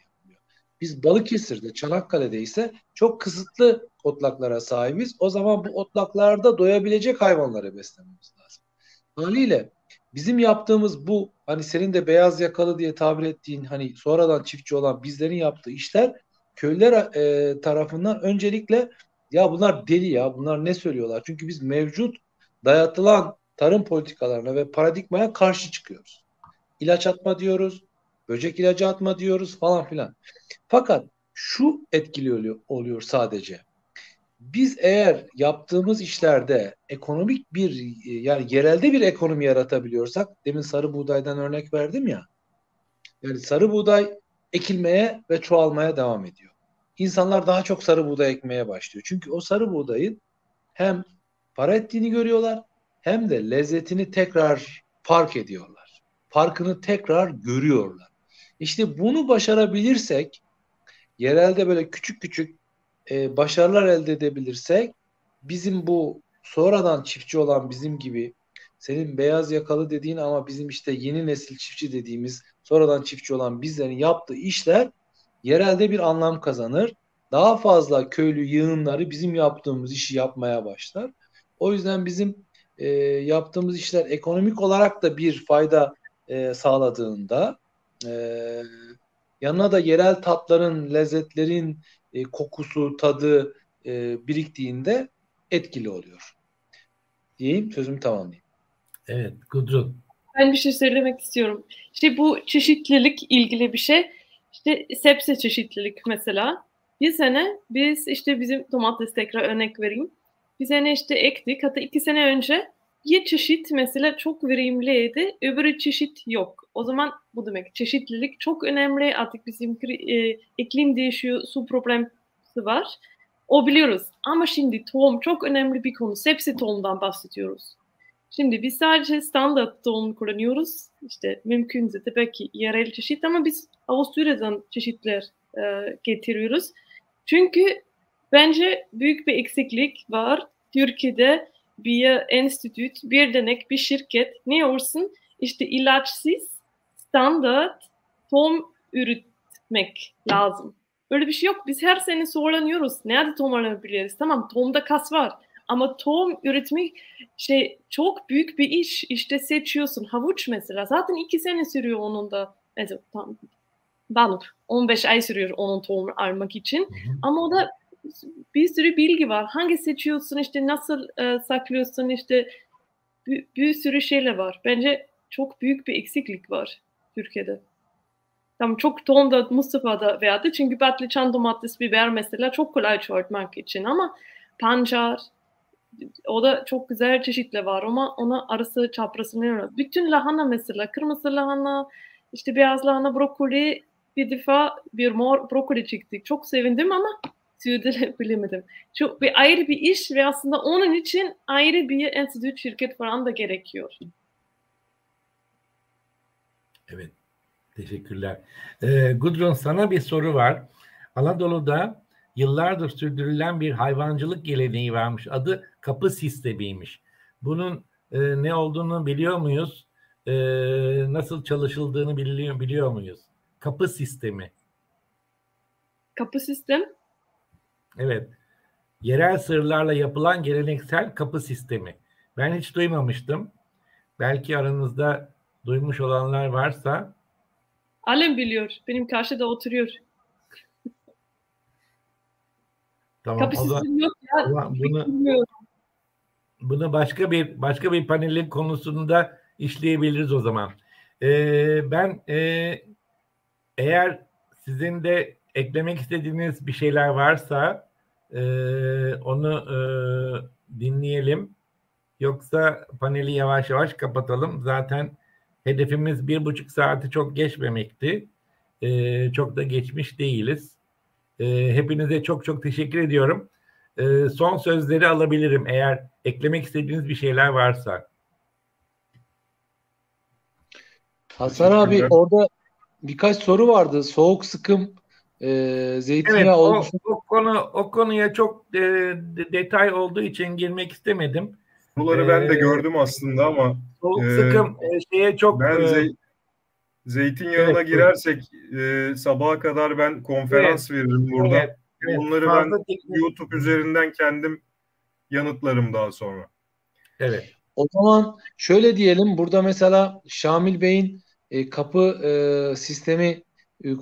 Biz Balıkesir'de, Çanakkale'de ise çok kısıtlı otlaklara sahibiz. O zaman bu otlaklarda doyabilecek hayvanları beslememiz lazım. Haliyle bizim yaptığımız bu hani senin de beyaz yakalı diye tabir ettiğin hani sonradan çiftçi olan bizlerin yaptığı işler köylüler tarafından öncelikle ya bunlar deli ya bunlar ne söylüyorlar? Çünkü biz mevcut dayatılan tarım politikalarına ve paradigmaya karşı çıkıyoruz. İlaç atma diyoruz. Böcek ilacı atma diyoruz falan filan. Fakat şu etkili oluyor sadece. Biz eğer yaptığımız işlerde ekonomik bir yani yerelde bir ekonomi yaratabiliyorsak demin sarı buğdaydan örnek verdim ya. Yani sarı buğday ekilmeye ve çoğalmaya devam ediyor. İnsanlar daha çok sarı buğday ekmeye başlıyor. Çünkü o sarı buğdayın hem para ettiğini görüyorlar hem de lezzetini tekrar fark ediyorlar. Farkını tekrar görüyorlar. İşte bunu başarabilirsek, yerelde böyle küçük küçük başarılar elde edebilirsek, bizim bu sonradan çiftçi olan bizim gibi, senin beyaz yakalı dediğin ama bizim işte yeni nesil çiftçi dediğimiz, sonradan çiftçi olan bizlerin yaptığı işler yerelde bir anlam kazanır daha fazla köylü yığınları bizim yaptığımız işi yapmaya başlar. O yüzden bizim yaptığımız işler ekonomik olarak da bir fayda sağladığında yanına da yerel tatların, lezzetlerin kokusu, tadı biriktiğinde etkili oluyor. Diyeyim, sözümü tamamlayayım. Evet, Gudrun. Ben bir şey söylemek istiyorum. İşte bu çeşitlilik ilgili bir şey. İşte sebze çeşitlilik mesela. Bir sene biz işte bizim domates, tekrar örnek vereyim. Bir sene işte ektik. Hatta 2 sene önce bir çeşit mesela çok verimliydi. Öbürü çeşit yok. O zaman bu demek çeşitlilik çok önemli. Artık bizim iklim değişiyor, su problemi var. O biliyoruz. Ama şimdi tohum çok önemli bir konu. Hepsi tohumdan bahsediyoruz. Şimdi biz sadece standart tohum kullanıyoruz. İşte mümkünse tabii ki yerel çeşit ama biz Avusturya'dan çeşitler getiriyoruz. Çünkü bence büyük bir eksiklik var. Türkiye'de bir enstitü, bir denek, bir şirket ne olsun işte ilaçsız standart tohum üretmek lazım. Böyle bir şey yok. Biz her sene sorulanıyoruz. Nerede tohum alabiliriz? Tamam, tohumda kas var. Ama tohum üretmek şey çok büyük bir iş. İşte seçiyorsun. Havuç mesela. Zaten 2 sene sürüyor onun da. Evet, tamam. Ben 15 ay sürüyor onun tohumunu almak için. Ama o da bir sürü bilgi var. Hangi seçiyorsun, işte nasıl saklıyorsun, işte bir sürü şeyler var. Bence çok büyük bir eksiklik var Türkiye'de. Tam çok tohumda Mustafa'da verdi. Çünkü patlıcan, domates, biber mesela çok kolay çoğaltmak için ama pancar, o da çok güzel çeşitli var ama ona arası çaprası ne var? Bütün lahana mesela, kırmızı lahana, işte beyaz lahana, brokoli, bir defa bir mor brokoli çektik. Çok sevindim ama sürdürebilemedim. Çok bir ayrı bir iş ve aslında onun için ayrı bir enstitü, şirket falan da gerekiyor. Evet. Teşekkürler. Gudrun, sana bir soru var. Anadolu'da yıllardır sürdürülen bir hayvancılık geleneği varmış. Adı kapı sistemiymiş. Bunun ne olduğunu biliyor muyuz? Nasıl çalışıldığını biliyor muyuz? Kapı sistemi. Kapı sistem? Evet. Yerel sırlarla yapılan geleneksel kapı sistemi. Ben hiç duymamıştım. Belki aranızda duymuş olanlar varsa... Alem biliyor. Benim karşıda oturuyor. Tamam. Kapısızım yok ya. Bunu başka bir panelin konusunda işleyebiliriz o zaman. Ben eğer sizin de eklemek istediğiniz bir şeyler varsa onu dinleyelim. Yoksa paneli yavaş yavaş kapatalım. Zaten hedefimiz 1,5 saati çok geçmemekti. Çok da geçmiş değiliz. Hepinize çok çok teşekkür ediyorum. Son sözleri alabilirim eğer eklemek istediğiniz bir şeyler varsa. Hasan abi, orada birkaç soru vardı. Soğuk sıkım, zeytinyağı, evet, o konuya çok detay olduğu için girmek istemedim. Bunları ben de gördüm aslında ama soğuk sıkım şeye çok... Ben zeytinyağına girersek sabaha kadar ben konferans veririm burada. Evet. Bunları fazla ben YouTube üzerinden kendim yanıtlarım daha sonra. Evet. O zaman şöyle diyelim, burada mesela Şamil Bey'in kapı sistemi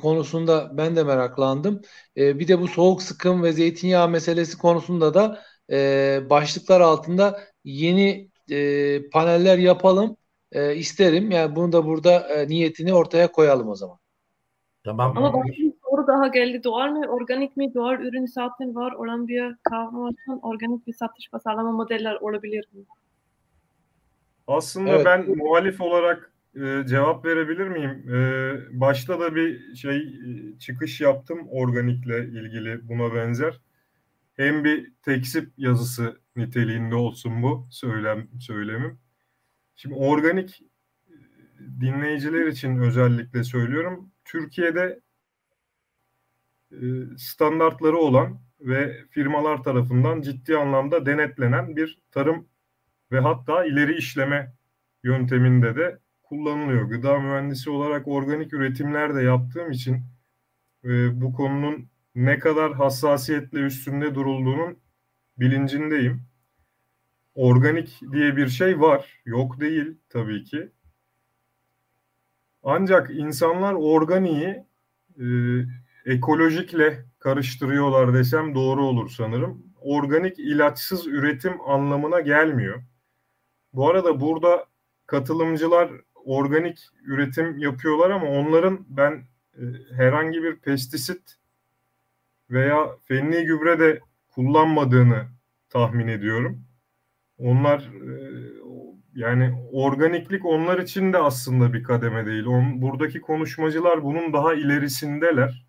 konusunda ben de meraklandım. Bir de bu soğuk sıkım ve zeytinyağı meselesi konusunda da başlıklar altında yeni paneller yapalım isterim. Yani bunu da burada niyetini ortaya koyalım o zaman. Tamam. Ama bak, bir soru daha geldi. Doğal mı, organik mi? Doğal ürün zaten var olan bir kavramdan organik bir satış pazarlama modeller olabilir mi? Aslında evet. Ben muhalif olarak cevap verebilir miyim? Başta da bir çıkış yaptım organikle ilgili, buna benzer. Hem bir tekzip yazısı niteliğinde olsun bu söylemim. Şimdi organik, dinleyiciler için özellikle söylüyorum. Türkiye'de standartları olan ve firmalar tarafından ciddi anlamda denetlenen bir tarım ve hatta ileri işleme yönteminde de kullanılıyor. Gıda mühendisi olarak organik üretimler de yaptığım için bu konunun ne kadar hassasiyetle üstünde durulduğunun bilincindeyim. Organik diye bir şey var. Yok değil tabii ki. Ancak insanlar organiği ekolojikle karıştırıyorlar desem doğru olur sanırım. Organik ilaçsız üretim anlamına gelmiyor. Bu arada burada katılımcılar organik üretim yapıyorlar ama onların ben herhangi bir pestisit veya fenli gübre de kullanmadığını tahmin ediyorum. Onlar yani organiklik onlar için de aslında bir kademe değil. Buradaki konuşmacılar bunun daha ilerisindeler.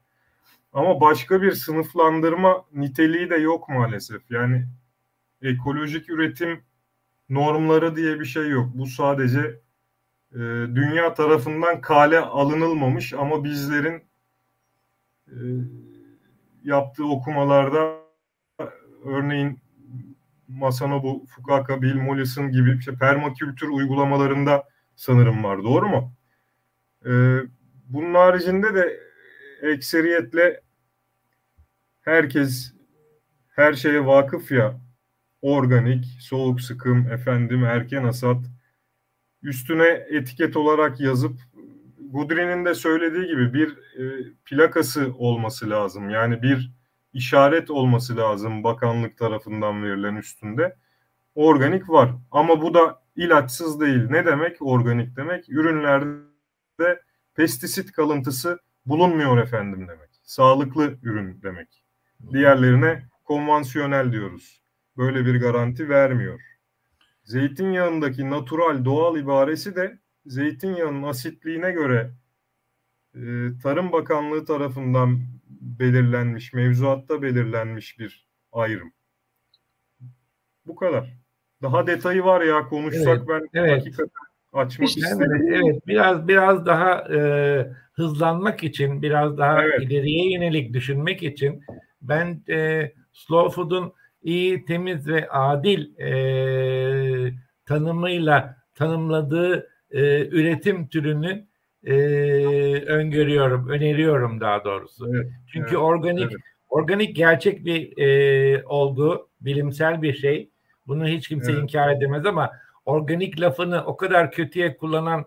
Ama başka bir sınıflandırma niteliği de yok maalesef. Yani ekolojik üretim normları diye bir şey yok. Bu sadece dünya tarafından kale alınılmamış ama bizlerin yaptığı okumalarda örneğin Masanobu Fukuoka, Bill Mollison gibi işte permakültür uygulamalarında sanırım var. Doğru mu? Bunun haricinde de ekseriyetle herkes her şeye vakıf ya, organik, soğuk sıkım, efendim erken hasat üstüne etiket olarak yazıp Gudrun'un de söylediği gibi bir plakası olması lazım. Yani bir işaret olması lazım bakanlık tarafından verilen üstünde. Organik var ama bu da ilaçsız değil. Ne demek organik demek? Ürünlerde pestisit kalıntısı bulunmuyor efendim demek. Sağlıklı ürün demek. Diğerlerine konvansiyonel diyoruz. Böyle bir garanti vermiyor. Zeytinyağındaki natural doğal ibaresi de zeytinyağının asitliğine göre Tarım Bakanlığı tarafından belirlenmiş, mevzuatta belirlenmiş bir ayrım. Bu kadar. Daha detayı var ya konuşsak evet, ben hakikaten açmak işte, istedim. Evet, biraz daha hızlanmak için, biraz daha ileriye yönelik düşünmek için ben Slow Food'un iyi, temiz ve adil tanımıyla tanımladığı üretim türünü öneriyorum daha doğrusu. Evet, çünkü organik gerçek bir olgu, bilimsel bir şey. Bunu hiç kimse inkar edemez ama organik lafını o kadar kötüye kullanan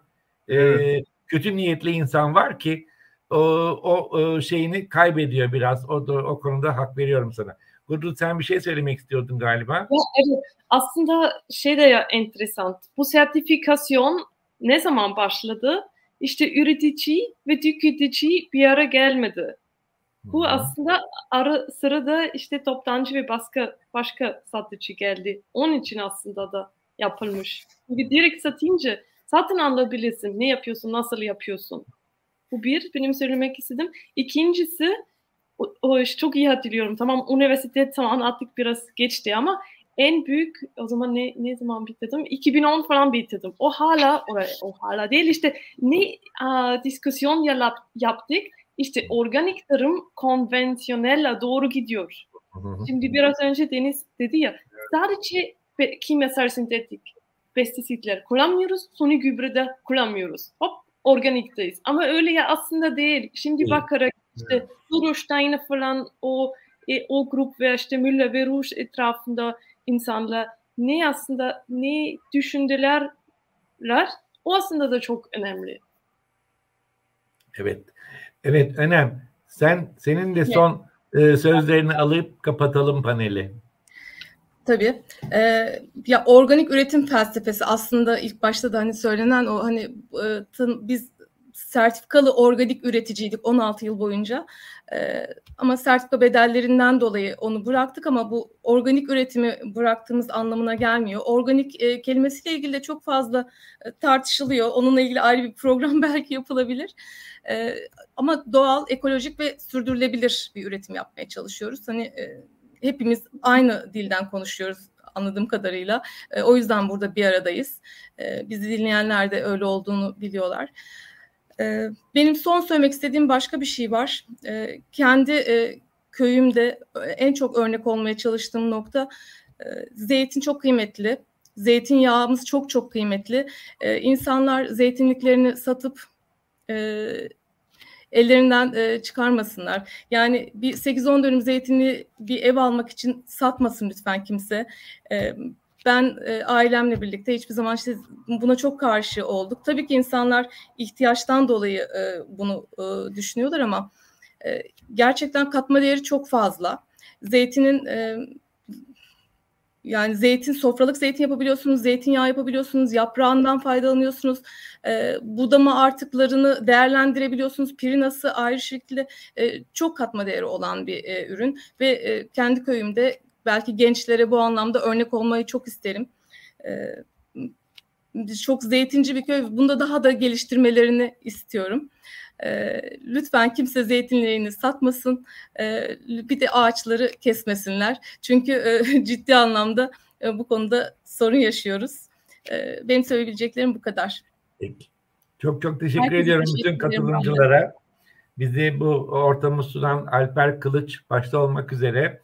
kötü niyetli insan var ki o şeyini kaybediyor biraz. O konuda hak veriyorum sana. Gudrun, sen bir şey söylemek istiyordun galiba. Evet, aslında şey de ya enteresan. Bu sertifikasyon ne zaman başladı? İşte üretici ve tüketici bir ara gelmedi. Bu aslında ara sırada işte toptancı ve başka satıcı geldi. Onun için aslında da yapılmış. Çünkü direkt satınca satın alabilirsin. Ne yapıyorsun, nasıl yapıyorsun? Bu bir, benim söylemek istedim. İkincisi, o iş çok iyi hatırlıyorum. Tamam, üniversite tamam artık biraz geçti ama en büyük o zaman ne zaman bitirdim? 2010 falan bitirdim. O hala değil işte ne diskusyon yaptık. İşte organik tarım konvansiyonel doğru gidiyor. Şimdi biraz önce Deniz dedi ya sadece kimyasal sintetik pestisitler kullanmıyoruz. Suni gübre de kullanmıyoruz. Hop organikteyiz. Ama öyle ya aslında değil. Şimdi bakarak işte Rudolf Steiner falan o grup ve işte Müller-Rouche etrafında insanlar ne aslında ne düşündülerler o aslında da çok önemli. Evet önemli. Senin de son sözlerini alıp kapatalım paneli. Tabii. Ya organik üretim felsefesi aslında ilk başta da hani söylenen o hani biz sertifikalı organik üreticiydik 16 yıl boyunca ama sertifika bedellerinden dolayı onu bıraktık ama bu organik üretimi bıraktığımız anlamına gelmiyor. Organik kelimesiyle ilgili de çok fazla tartışılıyor. Onunla ilgili ayrı bir program belki yapılabilir. Ama doğal, ekolojik ve sürdürülebilir bir üretim yapmaya çalışıyoruz. Hani hepimiz aynı dilden konuşuyoruz anladığım kadarıyla. O yüzden burada bir aradayız. Bizi dinleyenler de öyle olduğunu biliyorlar. Benim son söylemek istediğim başka bir şey var. Kendi köyümde en çok örnek olmaya çalıştığım nokta zeytin çok kıymetli. Zeytinyağımız çok kıymetli. İnsanlar zeytinliklerini satıp ellerinden çıkarmasınlar. Yani bir 8-10 dönüm zeytinli bir ev almak için satmasın lütfen kimse. Ben ailemle birlikte hiçbir zaman işte buna çok karşı olduk. Tabii ki insanlar ihtiyaçtan dolayı bunu düşünüyorlar ama gerçekten katma değeri çok fazla. Zeytinin yani zeytin, sofralık zeytin yapabiliyorsunuz, zeytinyağı yapabiliyorsunuz, yaprağından faydalanıyorsunuz, budama artıklarını değerlendirebiliyorsunuz, pirinası ayrı şekilde çok katma değeri olan bir ürün ve kendi köyümde belki gençlere bu anlamda örnek olmayı çok isterim. Çok zeytinci bir köy, bunda daha da geliştirmelerini istiyorum. Lütfen kimse zeytinlerini satmasın, bir de ağaçları kesmesinler. Çünkü ciddi anlamda bu konuda sorun yaşıyoruz. Benim söyleyebileceklerim bu kadar. Peki. Çok çok teşekkür ediyorum bütün katılımcılara. Bizi bu ortamı sunan Alper Kılıç başta olmak üzere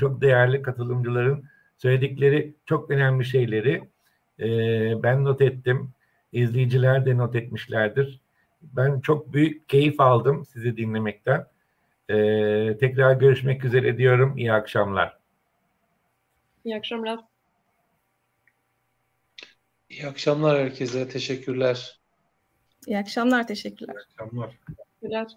çok değerli katılımcıların söyledikleri çok önemli şeyleri ben not ettim. İzleyiciler de not etmişlerdir. Ben çok büyük keyif aldım sizi dinlemekten. Tekrar görüşmek üzere diyorum. İyi akşamlar. İyi akşamlar. İyi akşamlar herkese. Teşekkürler. İyi akşamlar. Teşekkürler. İyi akşamlar. Teşekkürler.